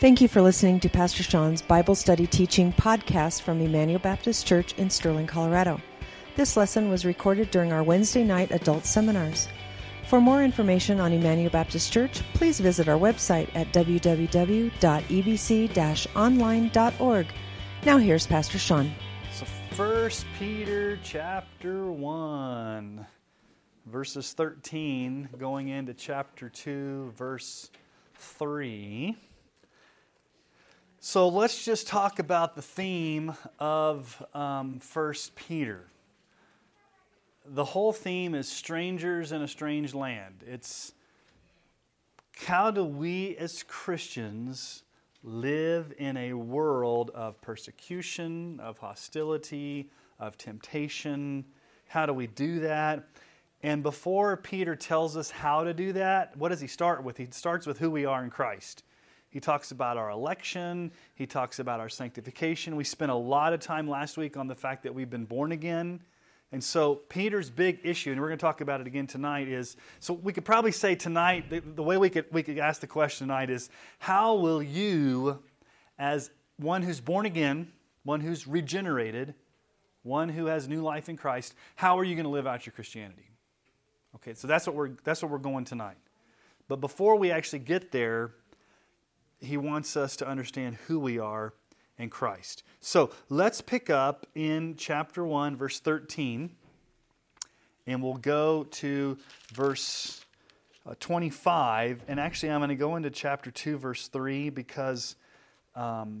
Thank you for listening to Pastor Sean's Bible Study Teaching podcast from Emmanuel Baptist Church in Sterling, Colorado. This lesson was recorded during our Wednesday night adult seminars. For more information on Emmanuel Baptist Church, please visit our website at www.ebc-online.org. Now here's Pastor Sean. So 1 Peter chapter 1, verses 13, going into chapter 2, verse 3. So let's just talk about the theme of 1 Peter. The whole theme is strangers in a strange land. It's how do we as Christians live in a world of persecution, of hostility, of temptation? How do we do that? And before Peter tells us how to do that, what does he start with? He starts with who we are in Christ. He talks about our election. He talks about our sanctification. We spent a lot of time last week on the fact that we've been born again. And so Peter's big issue, and we're going to talk about it again tonight, is, so we could probably say tonight, the way we could ask the question tonight is, how will you, as one who's born again, one who's regenerated, one who has new life in Christ, how are you going to live out your Christianity? Okay, so that's what we're going tonight. But before we actually get there, he wants us to understand who we are in Christ. So let's pick up in chapter 1, verse 13, and we'll go to verse 25. And actually, I'm going to go into chapter 2, verse 3, because the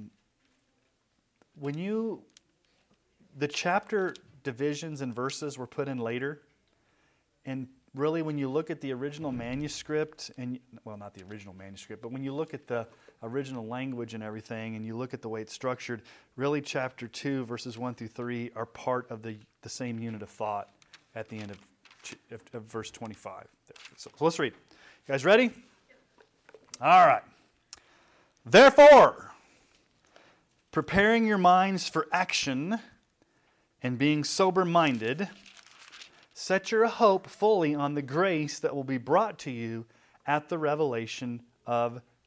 chapter divisions and verses were put in later, and really when you look at the original manuscript, not the original manuscript, but when you look at the original language and everything, and you look at the way it's structured, really chapter 2, verses 1 through 3 are part of the same unit of thought at the end of verse 25. So let's read. You guys ready? All right. Therefore, preparing your minds for action and being sober-minded, set your hope fully on the grace that will be brought to you at the revelation of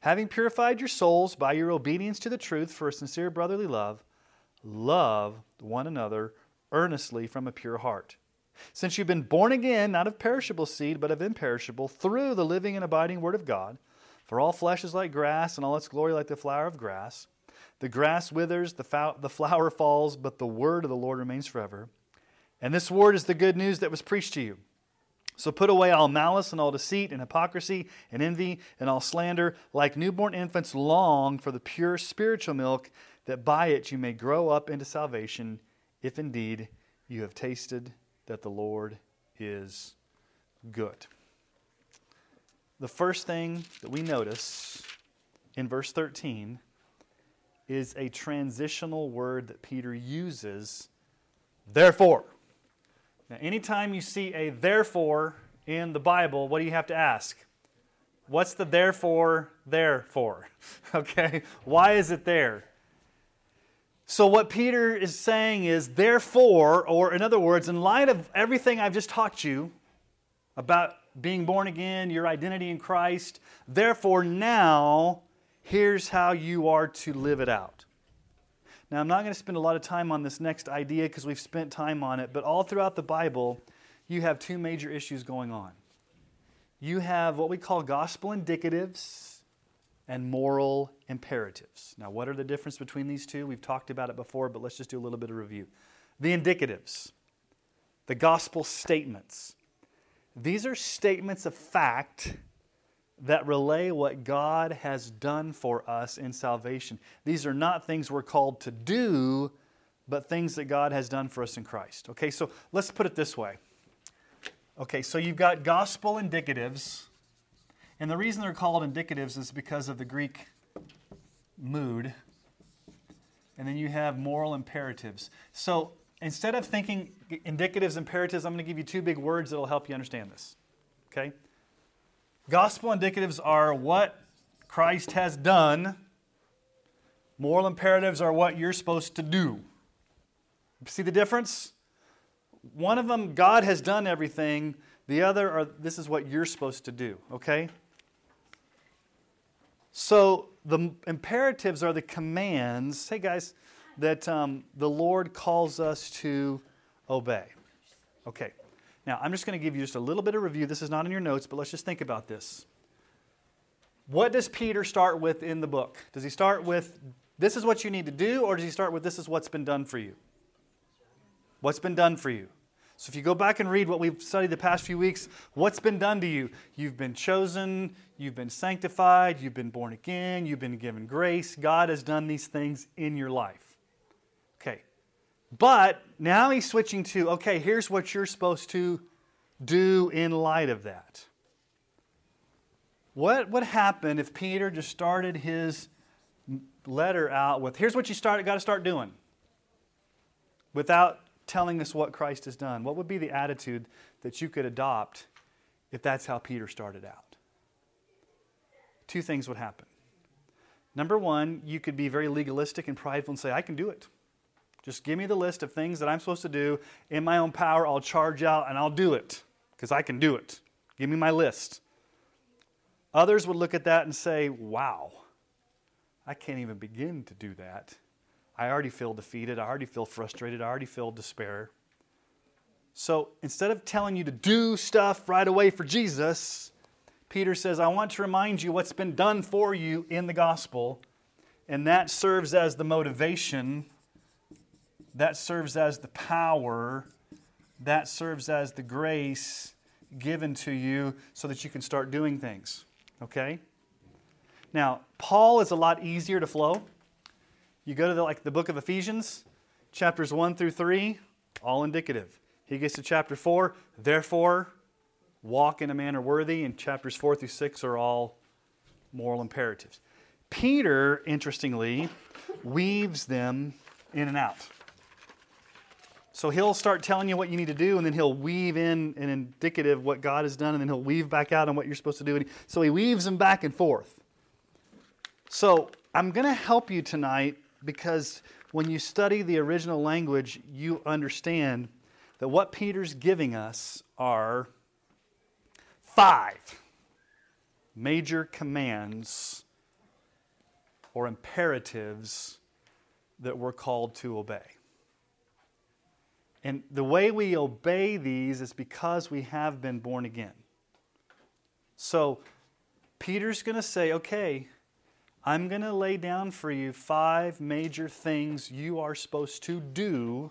Having purified your souls by your obedience to the truth for a sincere brotherly love, love one another earnestly from a pure heart. Since you've been born again, not of perishable seed, but of imperishable, through the living and abiding Word of God, for all flesh is like grass, and all its glory like the flower of grass. The grass withers, the flower falls, but the word of the Lord remains forever. And this word is the good news that was preached to you. So put away all malice and all deceit and hypocrisy and envy and all slander. Like newborn infants, long for the pure spiritual milk, that by it you may grow up into salvation, if indeed you have tasted that the Lord is good. The first thing that we notice in verse 13 is a transitional word that Peter uses, therefore. Now, anytime you see a therefore in the Bible, what do you have to ask? What's the therefore there for? Okay, why is it there? So what Peter is saying is, therefore, or in other words, in light of everything I've just taught you about being born again, your identity in Christ, therefore now, here's how you are to live it out. Now, I'm not going to spend a lot of time on this next idea because we've spent time on it, but all throughout the Bible, you have two major issues going on. You have what we call gospel indicatives and moral imperatives. Now, what are the difference between these two? We've talked about it before, but let's just do a little bit of review. The indicatives, the gospel statements. These are statements of fact that relay what God has done for us in salvation. These are not things we're called to do, but things that God has done for us in Christ. Okay, so let's put it this way. Okay, so you've got gospel indicatives. And the reason they're called indicatives is because of the Greek mood. And then you have moral imperatives. So instead of thinking indicatives, imperatives, I'm going to give you two big words that will help you understand this. Okay? Gospel indicatives are what Christ has done. Moral imperatives are what you're supposed to do. See the difference? One of them, God has done everything. The other, this is what you're supposed to do, okay? So the imperatives are the commands, hey guys, that the Lord calls us to obey. Okay, now I'm just going to give you just a little bit of review. This is not in your notes, but let's just think about this. What does Peter start with in the book? Does he start with, this is what you need to do, or does he start with, this is what's been done for you? What's been done for you? So if you go back and read what we've studied the past few weeks, what's been done to you? You've been chosen, you've been sanctified, you've been born again, you've been given grace. God has done these things in your life. Okay, but now he's switching to, okay, here's what you're supposed to do in light of that. What would happen if Peter just started his letter out with, here's what you got to start doing, without telling us what Christ has done? What would be the attitude that you could adopt if that's how Peter started out? Two things would happen. Number one, you could be very legalistic and prideful and say, I can do it. Just give me the list of things that I'm supposed to do in my own power. I'll charge out and I'll do it because I can do it. Give me my list. Others would look at that and say, wow, I can't even begin to do that. I already feel defeated. I already feel frustrated. I already feel despair. So instead of telling you to do stuff right away for Jesus, Peter says, I want to remind you what's been done for you in the gospel. And that serves as the motivation. That serves as the power. That serves as the grace given to you so that you can start doing things. Okay? Now, Paul is a lot easier to flow. You go to the book of Ephesians, chapters 1 through 3, all indicative. He gets to chapter 4, therefore, walk in a manner worthy, and chapters 4 through 6 are all moral imperatives. Peter, interestingly, weaves them in and out. So he'll start telling you what you need to do, and then he'll weave in an indicative what God has done, and then he'll weave back out on what you're supposed to do. So he weaves them back and forth. So I'm going to help you tonight, because when you study the original language, you understand that what Peter's giving us are 5 major commands or imperatives that we're called to obey. And the way we obey these is because we have been born again. So Peter's going to say, okay, I'm going to lay down for you 5 major things you are supposed to do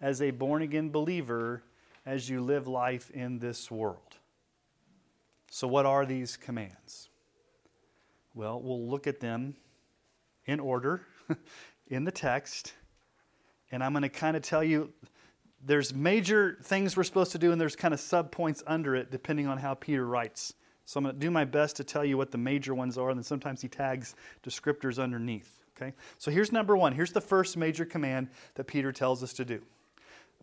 as a born-again believer as you live life in this world. So what are these commands? Well, we'll look at them in order in the text, and I'm going to kind of tell you there's major things we're supposed to do, and there's kind of sub-points under it depending on how Peter writes. So I'm going to do my best to tell you what the major ones are, and then sometimes he tags descriptors underneath. Okay? So here's number 1. Here's the first major command that Peter tells us to do.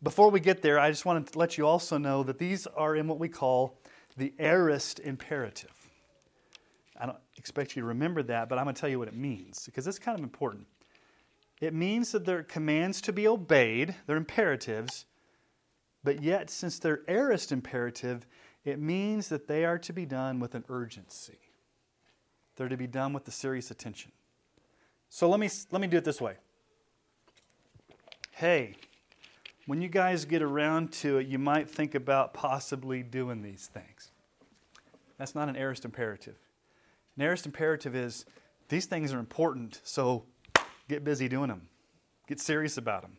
Before we get there, I just want to let you also know that these are in what we call the aorist imperative. I don't expect you to remember that, but I'm going to tell you what it means, because it's kind of important. It means that they're commands to be obeyed, they're imperatives, but yet since they're aorist imperative, it means that they are to be done with an urgency. They're to be done with a serious attention. So let me do it this way. Hey, when you guys get around to it, you might think about possibly doing these things. That's not an aorist imperative. Nearest imperative is these things are important, so get busy doing them. Get serious about them.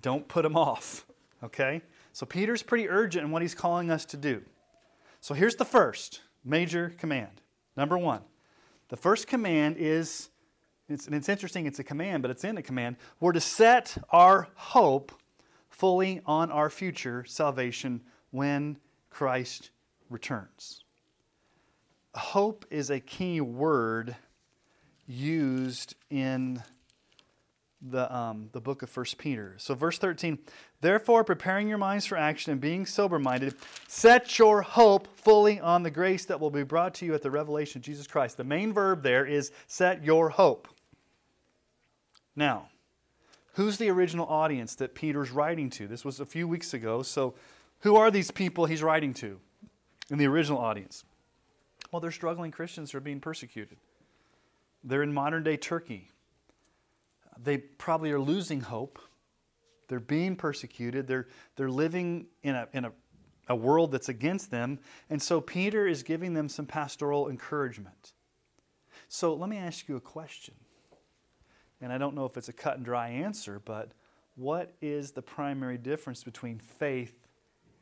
Don't put them off, okay? So Peter's pretty urgent in what he's calling us to do. So here's the first major command. Number one, the first command is, it's interesting, it's a command, but it's in a command. We're to set our hope fully on our future salvation when Christ returns. Hope is a key word used in the book of 1 Peter. So verse 13, therefore preparing your minds for action and being sober-minded, set your hope fully on the grace that will be brought to you at the revelation of Jesus Christ. The main verb there is set your hope. Now, who's the original audience that Peter's writing to? This was a few weeks ago, so who are these people he's writing to in the original audience? Well, they're struggling Christians who are being persecuted. They're in modern-day Turkey. They probably are losing hope. They're being persecuted. They're living in a world that's against them. And so Peter is giving them some pastoral encouragement. So let me ask you a question. And I don't know if it's a cut and dry answer, but what is the primary difference between faith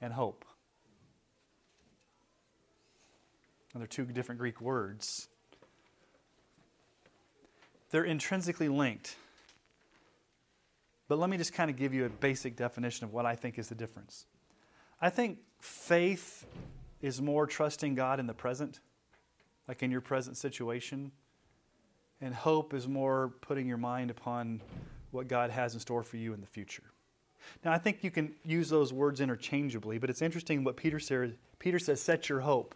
and hope? And they're two different Greek words. They're intrinsically linked. But let me just kind of give you a basic definition of what I think is the difference. I think faith is more trusting God in the present, like in your present situation. And hope is more putting your mind upon what God has in store for you in the future. Now, I think you can use those words interchangeably, but it's interesting what Peter says, set your hope.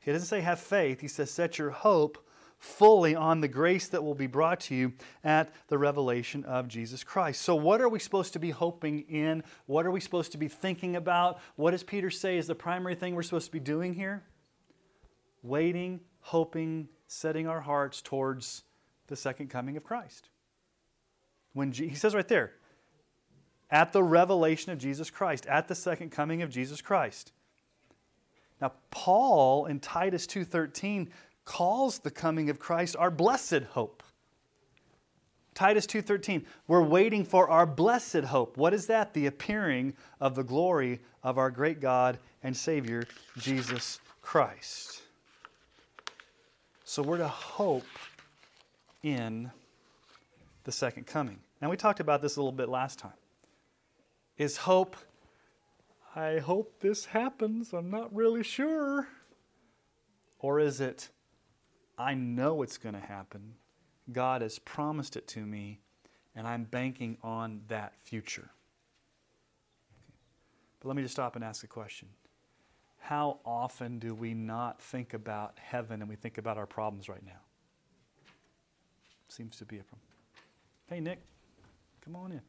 He doesn't say have faith. He says set your hope fully on the grace that will be brought to you at the revelation of Jesus Christ. So what are we supposed to be hoping in? What are we supposed to be thinking about? What does Peter say is the primary thing we're supposed to be doing here? Waiting, hoping, setting our hearts towards the second coming of Christ. When he says right there, at the revelation of Jesus Christ, at the second coming of Jesus Christ. Now, Paul in Titus 2:13 calls the coming of Christ our blessed hope. Titus 2:13, we're waiting for our blessed hope. What is that? The appearing of the glory of our great God and Savior, Jesus Christ. So we're to hope in the second coming. Now, we talked about this a little bit last time. Is hope, I hope this happens, I'm not really sure? Or is it, I know it's going to happen. God has promised it to me, and I'm banking on that future. But let me just stop and ask a question. How often do we not think about heaven and we think about our problems right now? Seems to be a problem. Hey, Nick, come on in.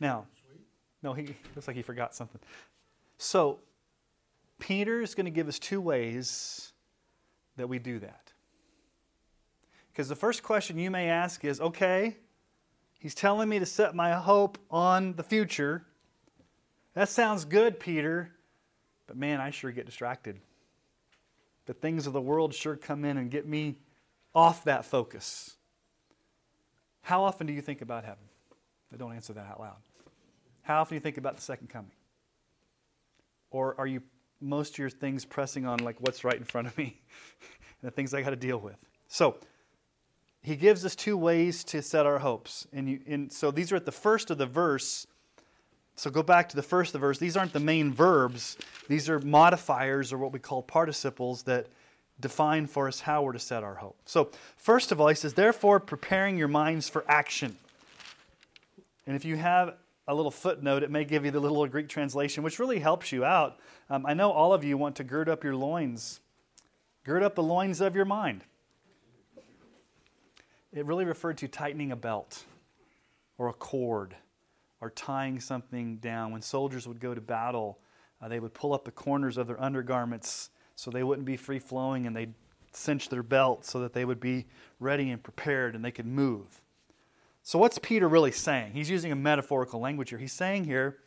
Now, no, he looks like he forgot something. So, Peter is going to give us two ways that we do that. Because the first question you may ask is, okay, he's telling me to set my hope on the future. That sounds good, Peter, but man, I sure get distracted. The things of the world sure come in and get me off that focus. How often do you think about heaven? But don't answer that out loud. How often do you think about the second coming? Or are you most of your things pressing on like what's right in front of me and the things I got to deal with? So he gives us two ways to set our hopes. And so these are at the first of the verse. So go back to the first of the verse. These aren't the main verbs. These are modifiers or what we call participles that define for us how we're to set our hope. So first of all, he says, therefore, preparing your minds for action. And if you have a little footnote, it may give you the little Greek translation, which really helps you out. I know all of you want to gird up your loins. Gird up the loins of your mind. It really referred to tightening a belt or a cord or tying something down. When soldiers would go to battle, they would pull up the corners of their undergarments so they wouldn't be free-flowing, and they'd cinch their belt so that they would be ready and prepared and they could move. So what's Peter really saying? He's using a metaphorical language here. He's saying here,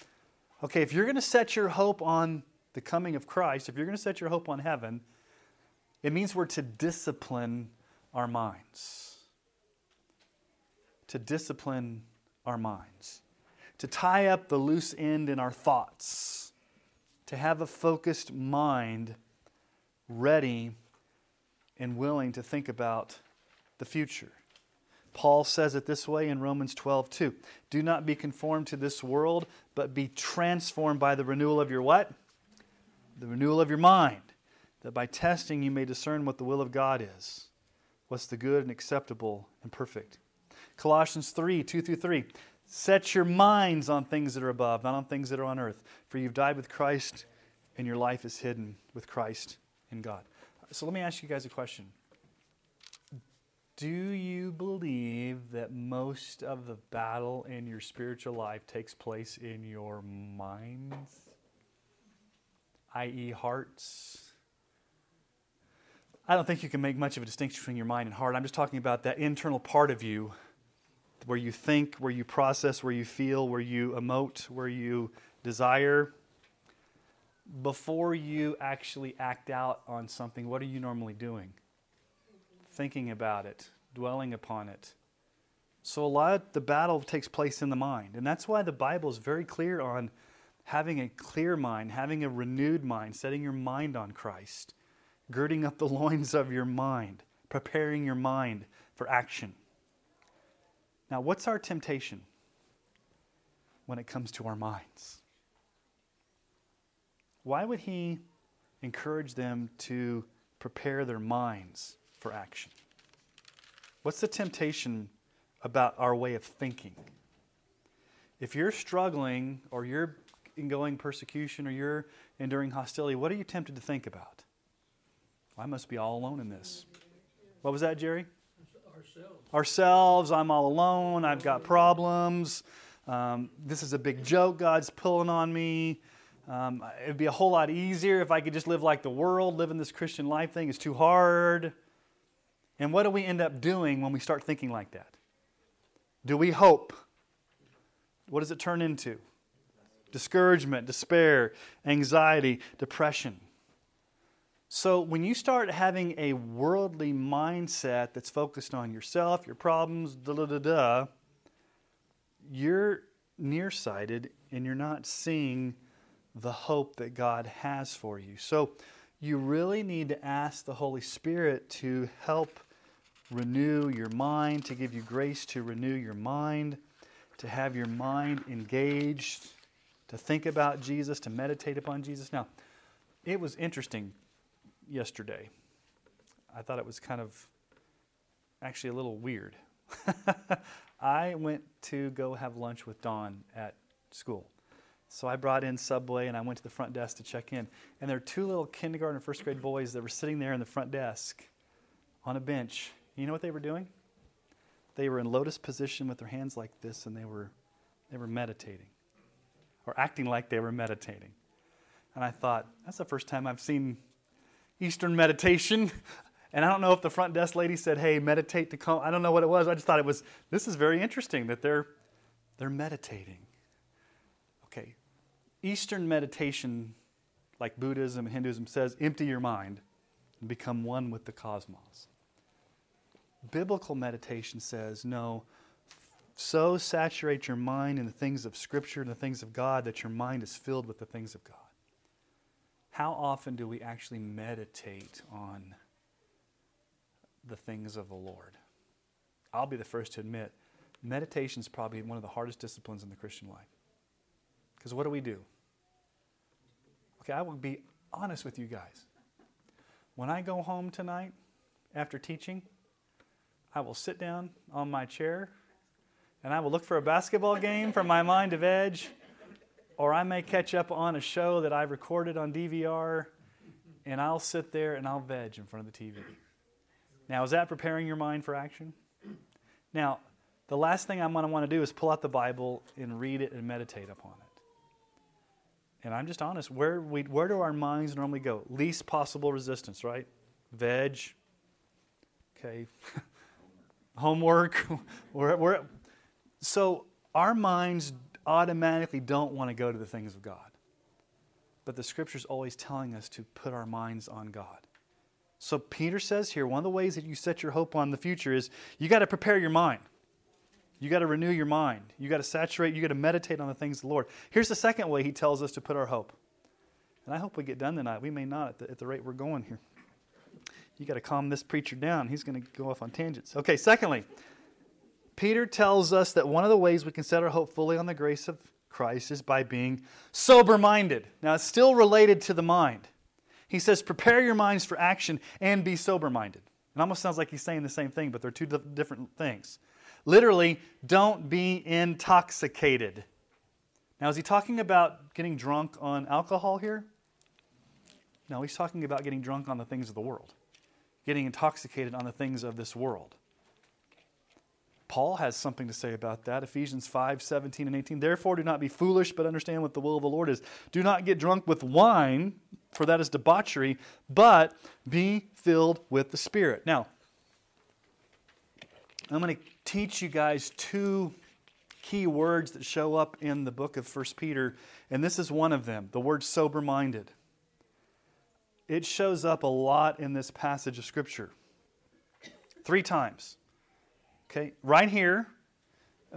okay, if you're going to set your hope on the coming of Christ, if you're going to set your hope on heaven, it means we're to discipline our minds. To discipline our minds. To tie up the loose end in our thoughts. To have a focused mind ready and willing to think about the future. Paul says it this way in Romans 12:2. Do not be conformed to this world, but be transformed by the renewal of your what? The renewal of your mind, that by testing you may discern what the will of God is, what's the good and acceptable and perfect. Colossians 3:2-3. Set your minds on things that are above, not on things that are on earth. For you've died with Christ, and your life is hidden with Christ in God. So let me ask you guys a question. Do you believe that most of the battle in your spiritual life takes place in your minds, i.e. hearts? I don't think you can make much of a distinction between your mind and heart. I'm just talking about that internal part of you where you think, where you process, where you feel, where you emote, where you desire. Before you actually act out on something, what are you normally doing? Thinking about it, dwelling upon it. So a lot of the battle takes place in the mind. And that's why the Bible is very clear on having a clear mind, having a renewed mind, setting your mind on Christ, girding up the loins of your mind, preparing your mind for action. Now, what's our temptation when it comes to our minds? Why would he encourage them to prepare their minds for action? What's the temptation about our way of thinking? If you're struggling or you're going persecution or you're enduring hostility, what are you tempted to think about? Well, I must be all alone in this. What was that, Jerry? Ourselves. I'm all alone. I've got problems. This is a big joke God's pulling on me. It'd be a whole lot easier if I could just live like the world. Living this Christian life thing is too hard. And what do we end up doing when we start thinking like that? Do we hope? What does it turn into? Discouragement, despair, anxiety, depression. So when you start having a worldly mindset that's focused on yourself, your problems, you're nearsighted and you're not seeing the hope that God has for you. So you really need to ask the Holy Spirit to help renew your mind, to give you grace to renew your mind, to have your mind engaged, to think about Jesus, to meditate upon Jesus. Now, it was interesting yesterday. I thought it was kind of actually a little weird. I went to go have lunch with Dawn at school. So I brought in Subway and I went to the front desk to check in. And there are two little kindergarten and first grade boys that were sitting there in the front desk on a bench. You know what they were doing? They were in lotus position with their hands like this, and they were meditating. Or acting like they were meditating. And I thought, that's the first time I've seen Eastern meditation. And I don't know if the front desk lady said, hey, meditate to calm. I don't know what it was. I just thought this is very interesting that they're meditating. Okay, Eastern meditation, like Buddhism and Hinduism, says empty your mind and become one with the cosmos. Biblical meditation says, no, so saturate your mind in the things of Scripture and the things of God that your mind is filled with the things of God. How often do we actually meditate on the things of the Lord? I'll be the first to admit, meditation is probably one of the hardest disciplines in the Christian life. Because what do? Okay, I will be honest with you guys. When I go home tonight after teaching, I will sit down on my chair and I will look for a basketball game for my mind to veg, or I may catch up on a show that I recorded on DVR, and I'll sit there and I'll veg in front of the TV. Now, is that preparing your mind for action? Now, the last thing I'm going to want to do is pull out the Bible and read it and meditate upon it. And I'm just honest, where do our minds normally go? Least possible resistance, right? Veg, okay, homework. So our minds automatically don't want to go to the things of God. but the Scripture's always telling us to put our minds on God. So Peter says here, one of the ways that you set your hope on the future is you got to prepare your mind. You got to renew your mind. You got to saturate. You got to meditate on the things of the Lord. Here's the second way he tells us to put our hope. And I hope we get done tonight. We may not at the rate we're going here. You got to calm this preacher down. He's going to go off on tangents. Okay, secondly, Peter tells us that one of the ways we can set our hope fully on the grace of Christ is by being sober-minded. Now, it's still related to the mind. He says, prepare your minds for action and be sober-minded. It almost sounds like he's saying the same thing, but they're two different things. Literally, don't be intoxicated. Now, is he talking about getting drunk on alcohol here? No, he's talking about getting drunk on the things of the world, getting intoxicated on the things of this world. Paul has something to say about that. Ephesians 5, 17 and 18. Therefore, do not be foolish, but understand what the will of the Lord is. Do not get drunk with wine, for that is debauchery, but be filled with the Spirit. Now, I'm going to teach you guys two key words that show up in the book of 1 Peter, and this is one of them, the word sober-minded. It shows up a lot in this passage of Scripture. 3 times. Okay, right here.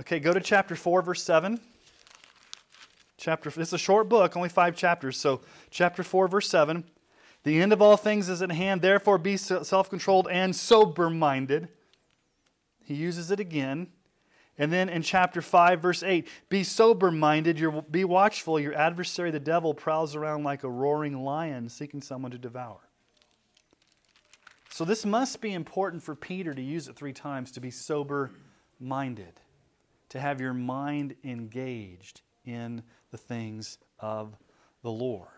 Okay, go to chapter 4, verse 7. It's a short book, only 5 chapters. So chapter 4, verse 7. The end of all things is at hand, therefore be self-controlled and sober-minded. He uses it again. And then in chapter 5, verse 8, be sober-minded, be watchful. Your adversary, the devil, prowls around like a roaring lion seeking someone to devour. So this must be important for Peter to use it 3 times, to be sober-minded, to have your mind engaged in the things of the Lord.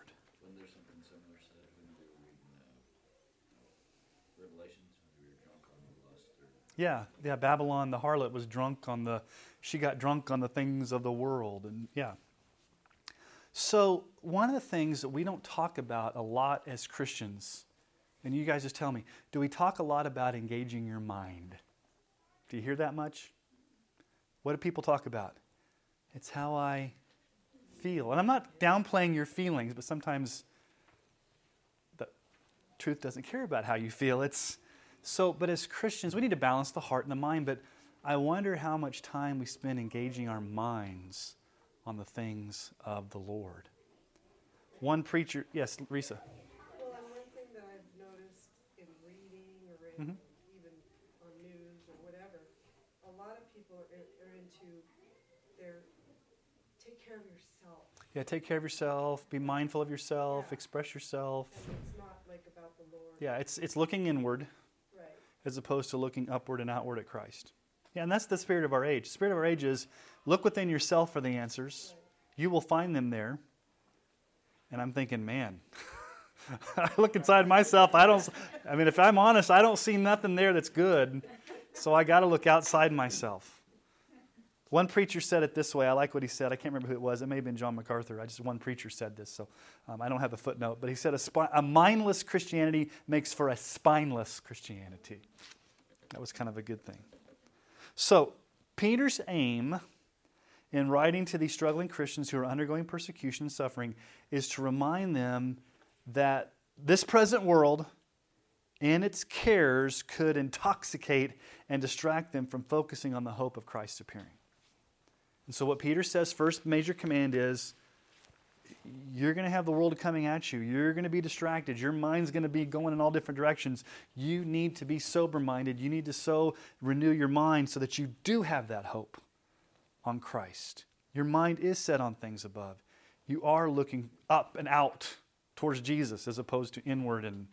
Wasn't there something similar said when we were reading Revelation? We were drunk on the lust. Yeah, Babylon the harlot was drunk on she got drunk on the things of the world, and yeah. So one of the things that we don't talk about a lot as Christians. And you guys just tell me, do we talk a lot about engaging your mind? Do you hear that much? What do people talk about? It's how I feel. And I'm not downplaying your feelings, but sometimes the truth doesn't care about how you feel. But as Christians, we need to balance the heart and the mind, but I wonder how much time we spend engaging our minds on the things of the Lord. One preacher, yes, Risa. Mm-hmm. Even on news or whatever, a lot of people are into their take care of yourself. Yeah, take care of yourself, be mindful of yourself, express yourself. And it's not like about the Lord. Yeah, it's looking inward, right, as opposed to looking upward and outward at Christ. Yeah, and that's the spirit of our age. The spirit of our age is look within yourself for the answers. Right. You will find them there. And I'm thinking, man... I look inside myself. If I'm honest, I don't see nothing there that's good. So I got to look outside myself. One preacher said it this way. I like what he said. I can't remember who it was. It may have been John MacArthur. One preacher said this, so I don't have a footnote. But he said a mindless Christianity makes for a spineless Christianity. That was kind of a good thing. So Peter's aim in writing to these struggling Christians who are undergoing persecution and suffering is to remind them that this present world and its cares could intoxicate and distract them from focusing on the hope of Christ's appearing. And so what Peter says, first major command is, you're going to have the world coming at you. You're going to be distracted. Your mind's going to be going in all different directions. You need to be sober-minded. You need to renew your mind so that you do have that hope on Christ. Your mind is set on things above. You are looking up and out towards Jesus as opposed to inward and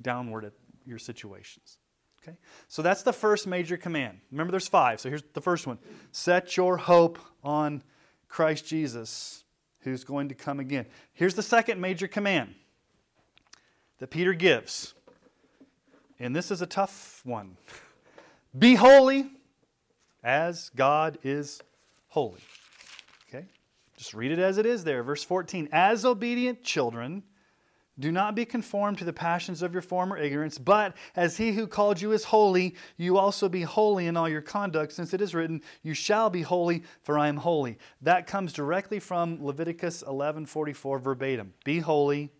downward at your situations. Okay? So that's the first major command. Remember, there's 5. So here's the first one. Set your hope on Christ Jesus, who's going to come again. Here's the second major command that Peter gives. And this is a tough one. Be holy as God is holy. Just read it as it is there. Verse 14, as obedient children, Do not be conformed to the passions of your former ignorance, but as he who called you is holy, you also be holy in all your conduct, since it is written, you shall be holy, for I am holy. That comes directly from Leviticus 11:44 verbatim. Be holy,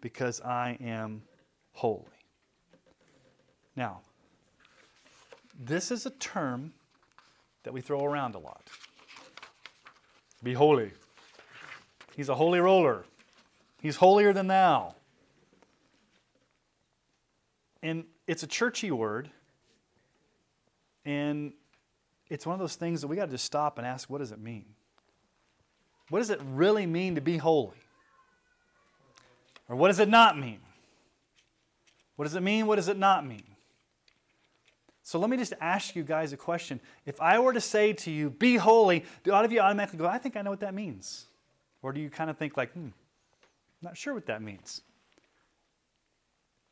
because I am holy. Now, this is a term that we throw around a lot. Be holy. He's a holy roller. He's holier than thou. And it's a churchy word. And it's one of those things that we got to just stop and ask, what does it mean? What does it really mean to be holy? Or what does it not mean? What does it mean? What does it not mean? So let me just ask you guys a question. If I were to say to you, be holy, do a lot of you automatically go, I think I know what that means? Or do you kind of think like, not sure what that means?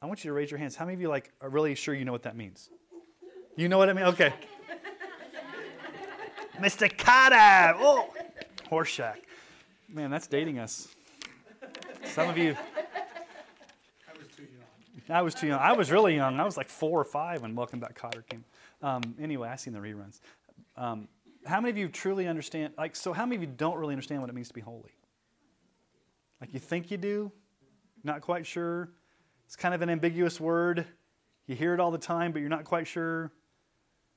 I want you to raise your hands. How many of you like are really sure you know what that means? You know what I mean? Okay. Mr. Cotter. Oh, Horshack. Man, that's dating us. Some of you. I was too young. I was really young. I was like 4 or 5 when Welcome Back Cotter came. Anyway, I seen the reruns. How many of you truly understand? How many of you don't really understand what it means to be holy? Like you think you do, not quite sure. It's kind of an ambiguous word. You hear it all the time, but you're not quite sure.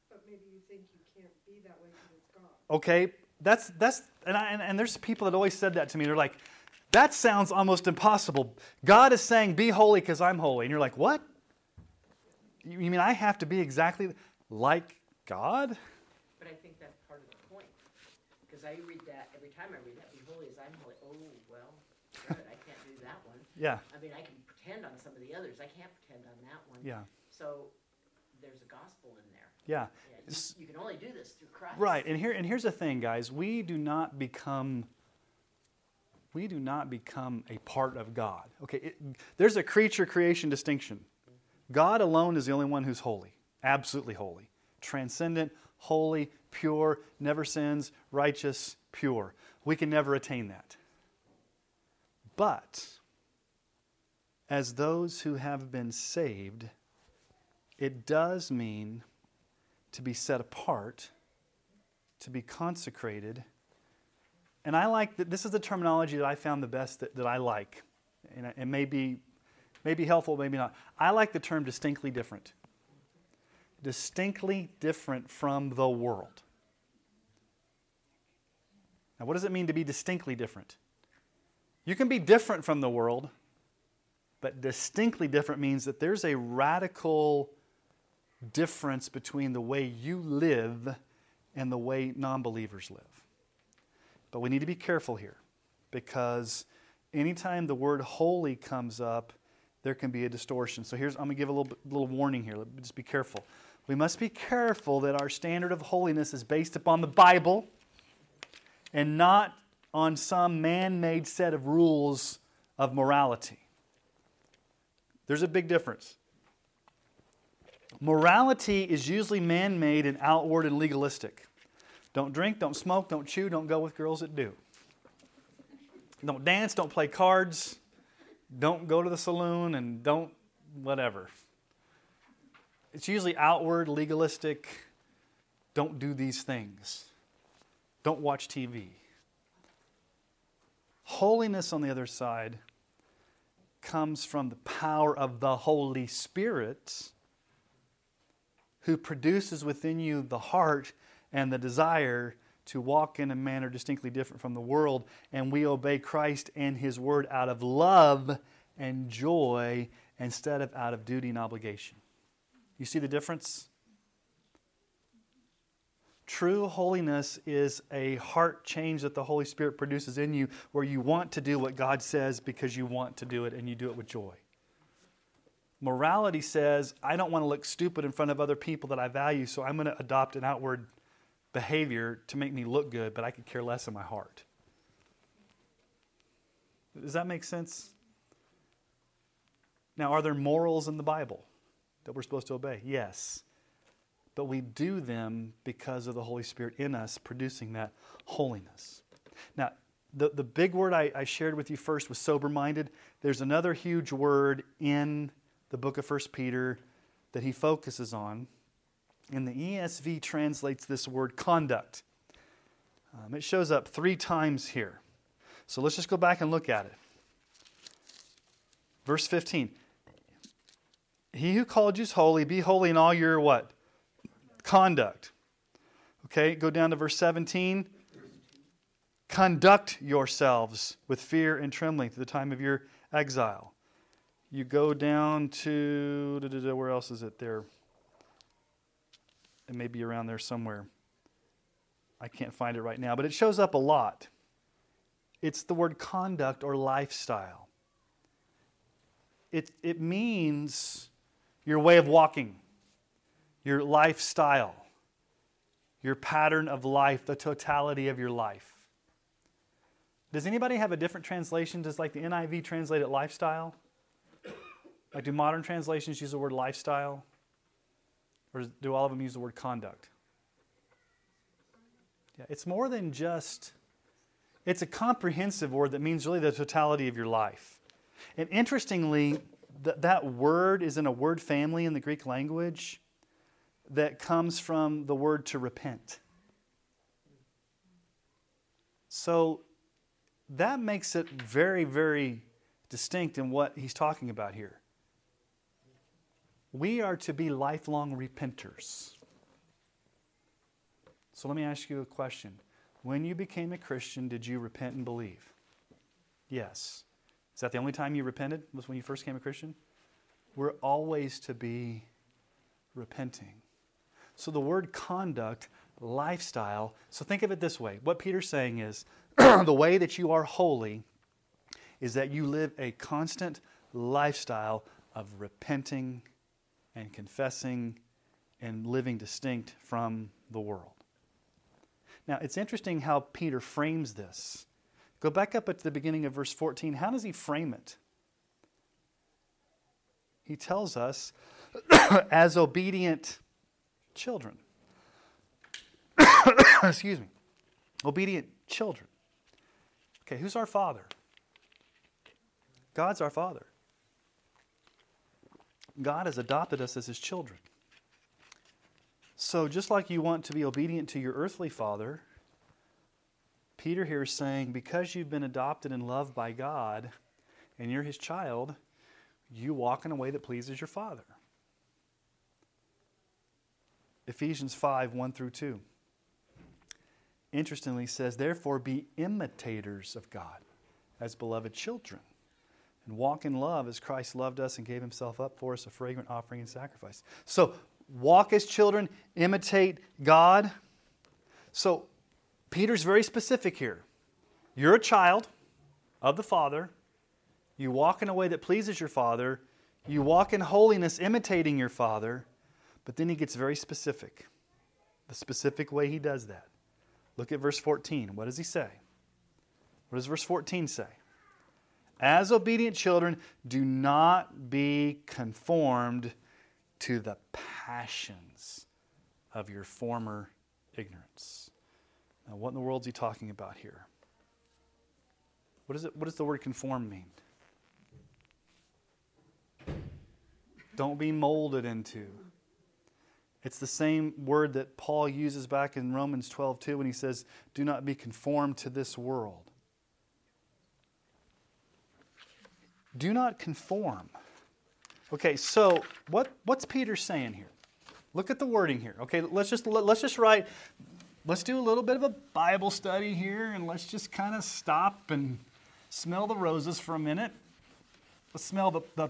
But maybe you think you can't be that way because it's God. Okay, and there's people that always said that to me. They're like, that sounds almost impossible. God is saying, be holy because I'm holy. And you're like, what? You mean I have to be exactly like God? But I think that's part of the point. Because I read that, every time I read that, be holy as I'm holy. Oh, well. Good. I can't do that one. Yeah. I mean, I can pretend on some of the others. I can't pretend on that one. Yeah. So there's a gospel in there. Yeah. You can only do this through Christ. Right. And here's the thing, guys. We do not become a part of God. Okay. There's a creature-creation distinction. God alone is the only one who's holy, absolutely holy, transcendent, holy, pure, never sins, righteous, pure. We can never attain that. But as those who have been saved, it does mean to be set apart, to be consecrated. And I like that this is the terminology that I found the best that I like. And it may be helpful, maybe not. I like the term distinctly different. Distinctly different from the world. Now, what does it mean to be distinctly different? You can be different from the world, but distinctly different means that there's a radical difference between the way you live and the way non-believers live. But we need to be careful here, because anytime the word holy comes up, there can be a distortion. So I'm going to give a little warning here. Just be careful. We must be careful that our standard of holiness is based upon the Bible and not on some man-made set of rules of morality. There's a big difference. Morality is usually man-made and outward and legalistic. Don't drink, don't smoke, don't chew, don't go with girls that do. Don't dance, don't play cards, don't go to the saloon, and don't whatever. It's usually outward, legalistic. Don't do these things. Don't watch TV. Holiness, on the other side, comes from the power of the Holy Spirit, who produces within you the heart and the desire to walk in a manner distinctly different from the world. And we obey Christ and His Word out of love and joy instead of out of duty and obligation. You see the difference? True holiness is a heart change that the Holy Spirit produces in you, where you want to do what God says because you want to do it, and you do it with joy. Morality says, I don't want to look stupid in front of other people that I value, so I'm going to adopt an outward behavior to make me look good, but I could care less in my heart. Does that make sense? Now, are there morals in the Bible that we're supposed to obey? Yes. But we do them because of the Holy Spirit in us producing that holiness. Now, the big word I shared with you first was sober-minded. There's another huge word in the book of 1 Peter that he focuses on. And the ESV translates this word conduct. It shows up 3 times here. So let's just go back and look at it. Verse 15. He who called you is holy, be holy in all your what? Conduct. Okay, go down to verse 17. Conduct yourselves with fear and trembling to the time of your exile. You go down to, where else is it there? It may be around there somewhere. I can't find it right now, but it shows up a lot. It's the word conduct or lifestyle. It means your way of walking, your lifestyle, your pattern of life, the totality of your life. Does anybody have a different translation? Does like the NIV translate it lifestyle? Like do modern translations use the word lifestyle? Or do all of them use the word conduct? Yeah, it's more than just, it's a comprehensive word that means really the totality of your life. And interestingly, that word is in a word family in the Greek language that comes from the word to repent. So that makes it very, very distinct in what he's talking about here. We are to be lifelong repenters. So let me ask you a question. When you became a Christian, did you repent and believe? Yes. Is that the only time you repented? Was when you first became a Christian? We're always to be repenting. So the word conduct, lifestyle, so think of it this way. What Peter's saying is, the way that you are holy is that you live a constant lifestyle of repenting and confessing and living distinct from the world. Now, it's interesting how Peter frames this. Go back up at the beginning of verse 14. How does he frame it? He tells us, as obedient children. Excuse me. Obedient children. Okay, who's our Father? God's our Father. God has adopted us as His children. So just like you want to be obedient to your earthly father, Peter here is saying, because you've been adopted and loved by God, and you're His child, you walk in a way that pleases your Father. Ephesians 5, 1 through 2. Interestingly says, therefore be imitators of God as beloved children, and walk in love as Christ loved us and gave Himself up for us, a fragrant offering and sacrifice. So walk as children, imitate God. So Peter's very specific here. You're a child of the Father. You walk in a way that pleases your Father. You walk in holiness, imitating your Father. But then he gets very specific. The specific way he does that. Look at verse 14. What does he say? What does verse 14 say? As obedient children, do not be conformed to the passions of your former ignorance. Now, what in the world is he talking about here? What does the word conform mean? Don't be molded into. It's the same word that Paul uses back in Romans 12:2 when he says, do not be conformed to this world. Do not conform. Okay, so what's Peter saying here? Look at the wording here. Okay, let's do a little bit of a Bible study here, and let's just kind of stop and smell the roses for a minute. Let's smell the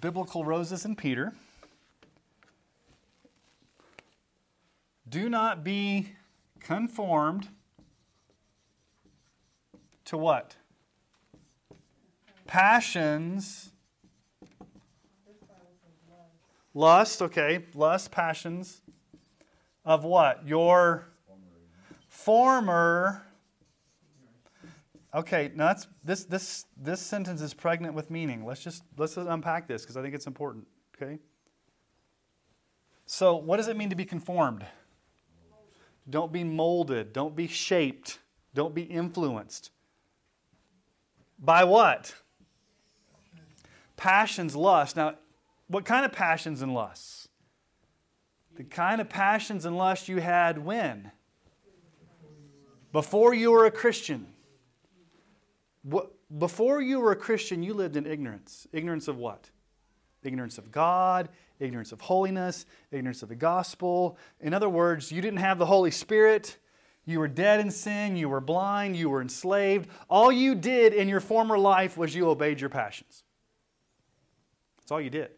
biblical roses in Peter. Do not be conformed to what? Passions, lust, okay, lust, passions, of what? Your former, okay, now that's, this sentence is pregnant with meaning. Let's unpack this because I think it's important, okay? So what does it mean to be conformed? Don't be molded, don't be shaped, don't be influenced. By what? Passions, lusts. Now, what kind of passions and lusts? The kind of passions and lusts you had when? Before you were a Christian. Before you were a Christian, you lived in ignorance. Ignorance of what? Ignorance of God, ignorance of holiness, ignorance of the gospel. In other words, you didn't have the Holy Spirit. You were dead in sin. You were blind. You were enslaved. All you did in your former life was you obeyed your passions. That's all you did.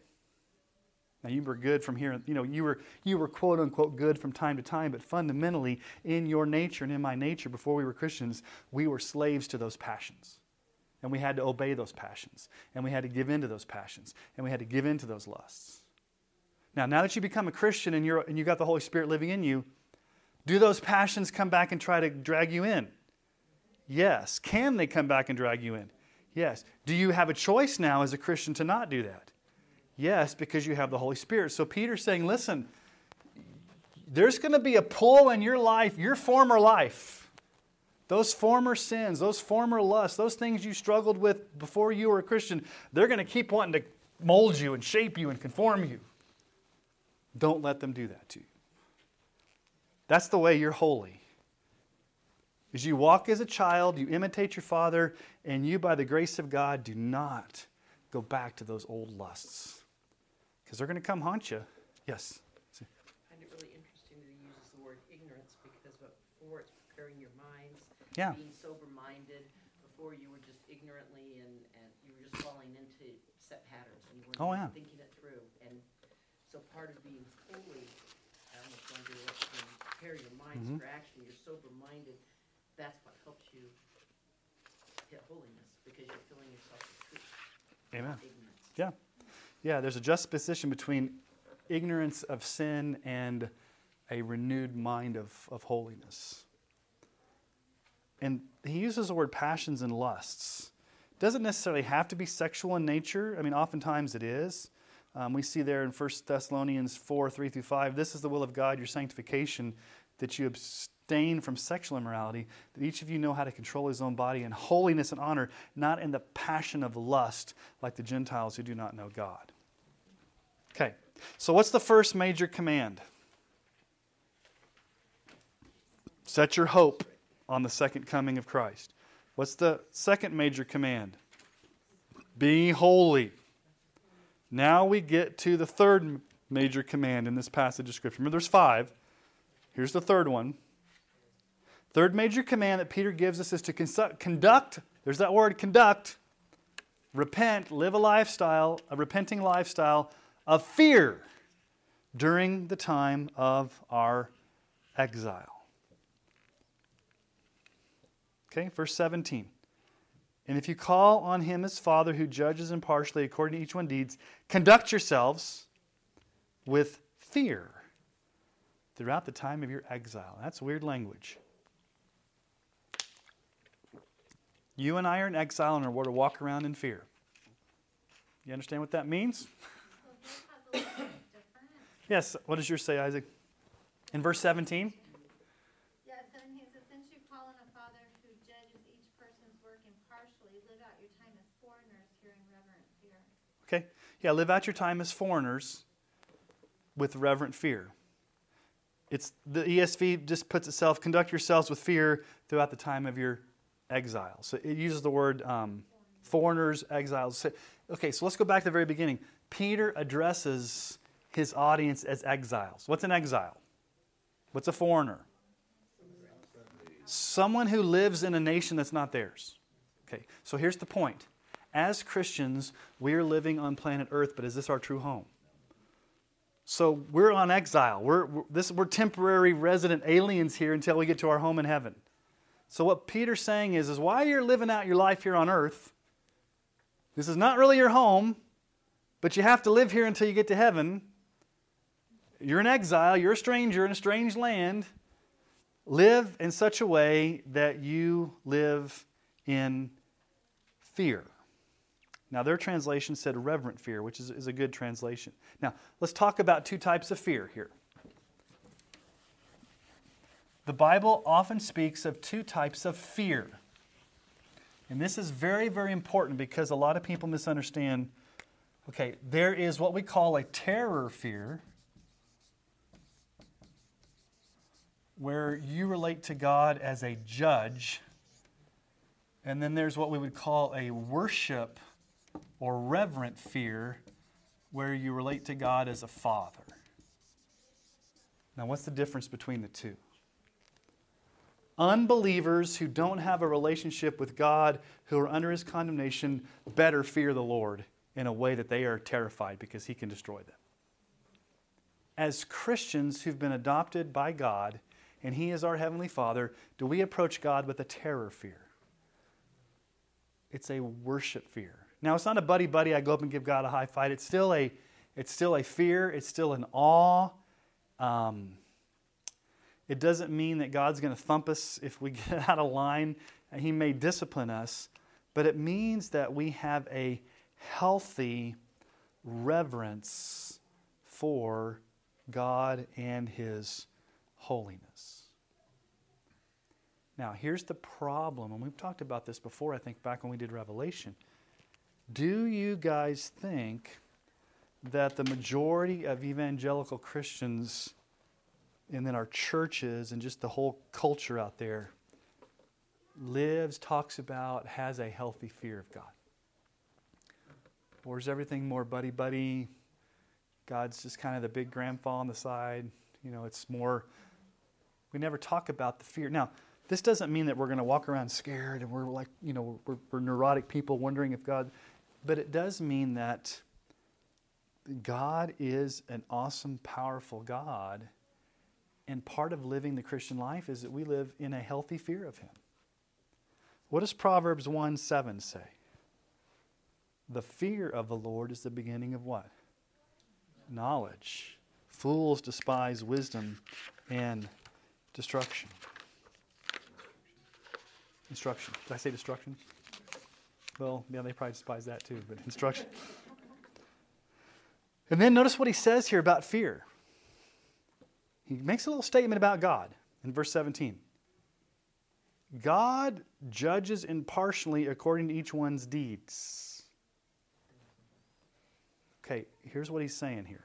Now, you were good from here. You know, you were quote unquote good from time to time, but fundamentally in your nature and in my nature, before we were Christians, we were slaves to those passions. And we had to obey those passions. And we had to give in to those passions. And we had to give in to those lusts. Now that you become a Christian and you've got the Holy Spirit living in you, do those passions come back and try to drag you in? Yes. Can they come back and drag you in? Yes. Do you have a choice now as a Christian to not do that? Yes, because you have the Holy Spirit. So Peter's saying, listen, there's going to be a pull in your life, your former life. Those former sins, those former lusts, those things you struggled with before you were a Christian, they're going to keep wanting to mold you and shape you and conform you. Don't let them do that to you. That's the way you're holy. As you walk as a child, you imitate your father, and you, by the grace of God, do not go back to those old lusts. Because they're going to come haunt you. Yes? I find it really interesting that he uses the word ignorance, because before it's preparing your minds. Yeah. Being sober-minded. Before you were just ignorantly and you were just falling into set patterns and you weren't thinking it through. And so part of being holy, I almost wonder what you prepare your minds for action. You're sober-minded. That's what helps you hit holiness because you're filling yourself with truth. Amen. Ignorance. Yeah. Yeah, there's a juxtaposition between ignorance of sin and a renewed mind of holiness. And he uses the word passions and lusts. It doesn't necessarily have to be sexual in nature. I mean, oftentimes it is. We see there in 1 Thessalonians 4:3-5, this is the will of God, your sanctification, that you abstain from sexual immorality, that each of you know how to control his own body in holiness and honor, not in the passion of lust like the Gentiles who do not know God. Okay, so what's the first major command? Set your hope on the second coming of Christ. What's the second major command? Be holy. Now we get to the third major command in this passage of Scripture. Remember, there's five. Here's the third one. Third major command that Peter gives us is to conduct, there's that word, conduct, repent, live a lifestyle, a repenting lifestyle of fear during the time of our exile. Okay, verse 17. And if you call on him as Father who judges impartially according to each one's deeds, conduct yourselves with fear throughout the time of your exile. That's weird language. You and I are in exile and are to walk around in fear. You understand what that means? Yes, what does yours say, Isaac? In verse 17? Okay, yeah, live out your time as foreigners with reverent fear. It's the ESV just puts itself, conduct yourselves with fear throughout the time of your exile. So it uses the word foreigners, exiles. Okay, so let's go back to the very beginning. Peter addresses his audience as exiles. What's an exile? What's a foreigner? Someone who lives in a nation that's not theirs. Okay, so here's the point. As Christians, we are living on planet Earth, but is this our true home? So we're on exile. We're temporary resident aliens here until we get to our home in heaven. So what Peter's saying is while you're living out your life here on Earth, this is not really your home, but you have to live here until you get to heaven. You're in exile. You're a stranger in a strange land. Live in such a way that you live in fear. Now, their translation said reverent fear, which is a good translation. Now, let's talk about two types of fear here. The Bible often speaks of two types of fear. And this is very, very important because a lot of people misunderstand. Okay, there is what we call a terror fear, where you relate to God as a judge. And then there's what we would call a worship or reverent fear, where you relate to God as a father. Now, what's the difference between the two? Unbelievers who don't have a relationship with God, who are under His condemnation, better fear the Lord in a way that they are terrified because He can destroy them. As Christians who've been adopted by God, and He is our Heavenly Father, do we approach God with a terror fear? It's a worship fear. Now, it's not a buddy-buddy, I go up and give God a high five. It's still a fear. It's still an awe. It doesn't mean that God's going to thump us if we get out of line. He may discipline us, but it means that we have a healthy reverence for God and His holiness. Now, here's the problem, and we've talked about this before, I think, back when we did Revelation. Do you guys think that the majority of evangelical Christians, and then our churches and just the whole culture out there, lives, talks about, has a healthy fear of God? Or is everything more buddy-buddy? God's just kind of the big grandpa on the side. You know, it's more, we never talk about the fear. Now, this doesn't mean that we're going to walk around scared and we're like, you know, we're neurotic people wondering if God, but it does mean that God is an awesome, powerful God. And part of living the Christian life is that we live in a healthy fear of Him. What does Proverbs 1:7 say? The fear of the Lord is the beginning of what? Knowledge. Fools despise wisdom and destruction. Instruction. Did I say destruction? Well, yeah, they probably despise that too, but instruction. And then notice what he says here about fear. He makes a little statement about God in verse 17. God judges impartially according to each one's deeds. Okay, here's what he's saying here.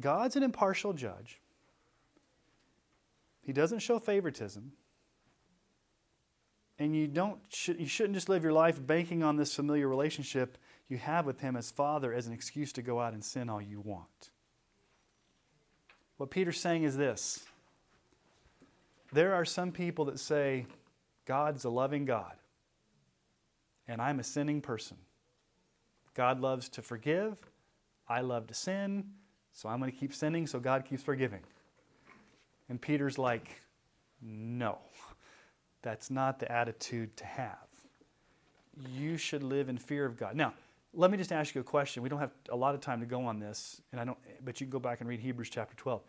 God's an impartial judge. He doesn't show favoritism. And you shouldn't just live your life banking on this familiar relationship you have with Him as Father as an excuse to go out and sin all you want. What Peter's saying is this. There are some people that say, God's a loving God, and I'm a sinning person. God loves to forgive. I love to sin, so I'm going to keep sinning so God keeps forgiving. And Peter's like, no, that's not the attitude to have. You should live in fear of God. Now, let me just ask you a question. We don't have a lot of time to go on this, but you can go back and read Hebrews chapter 12.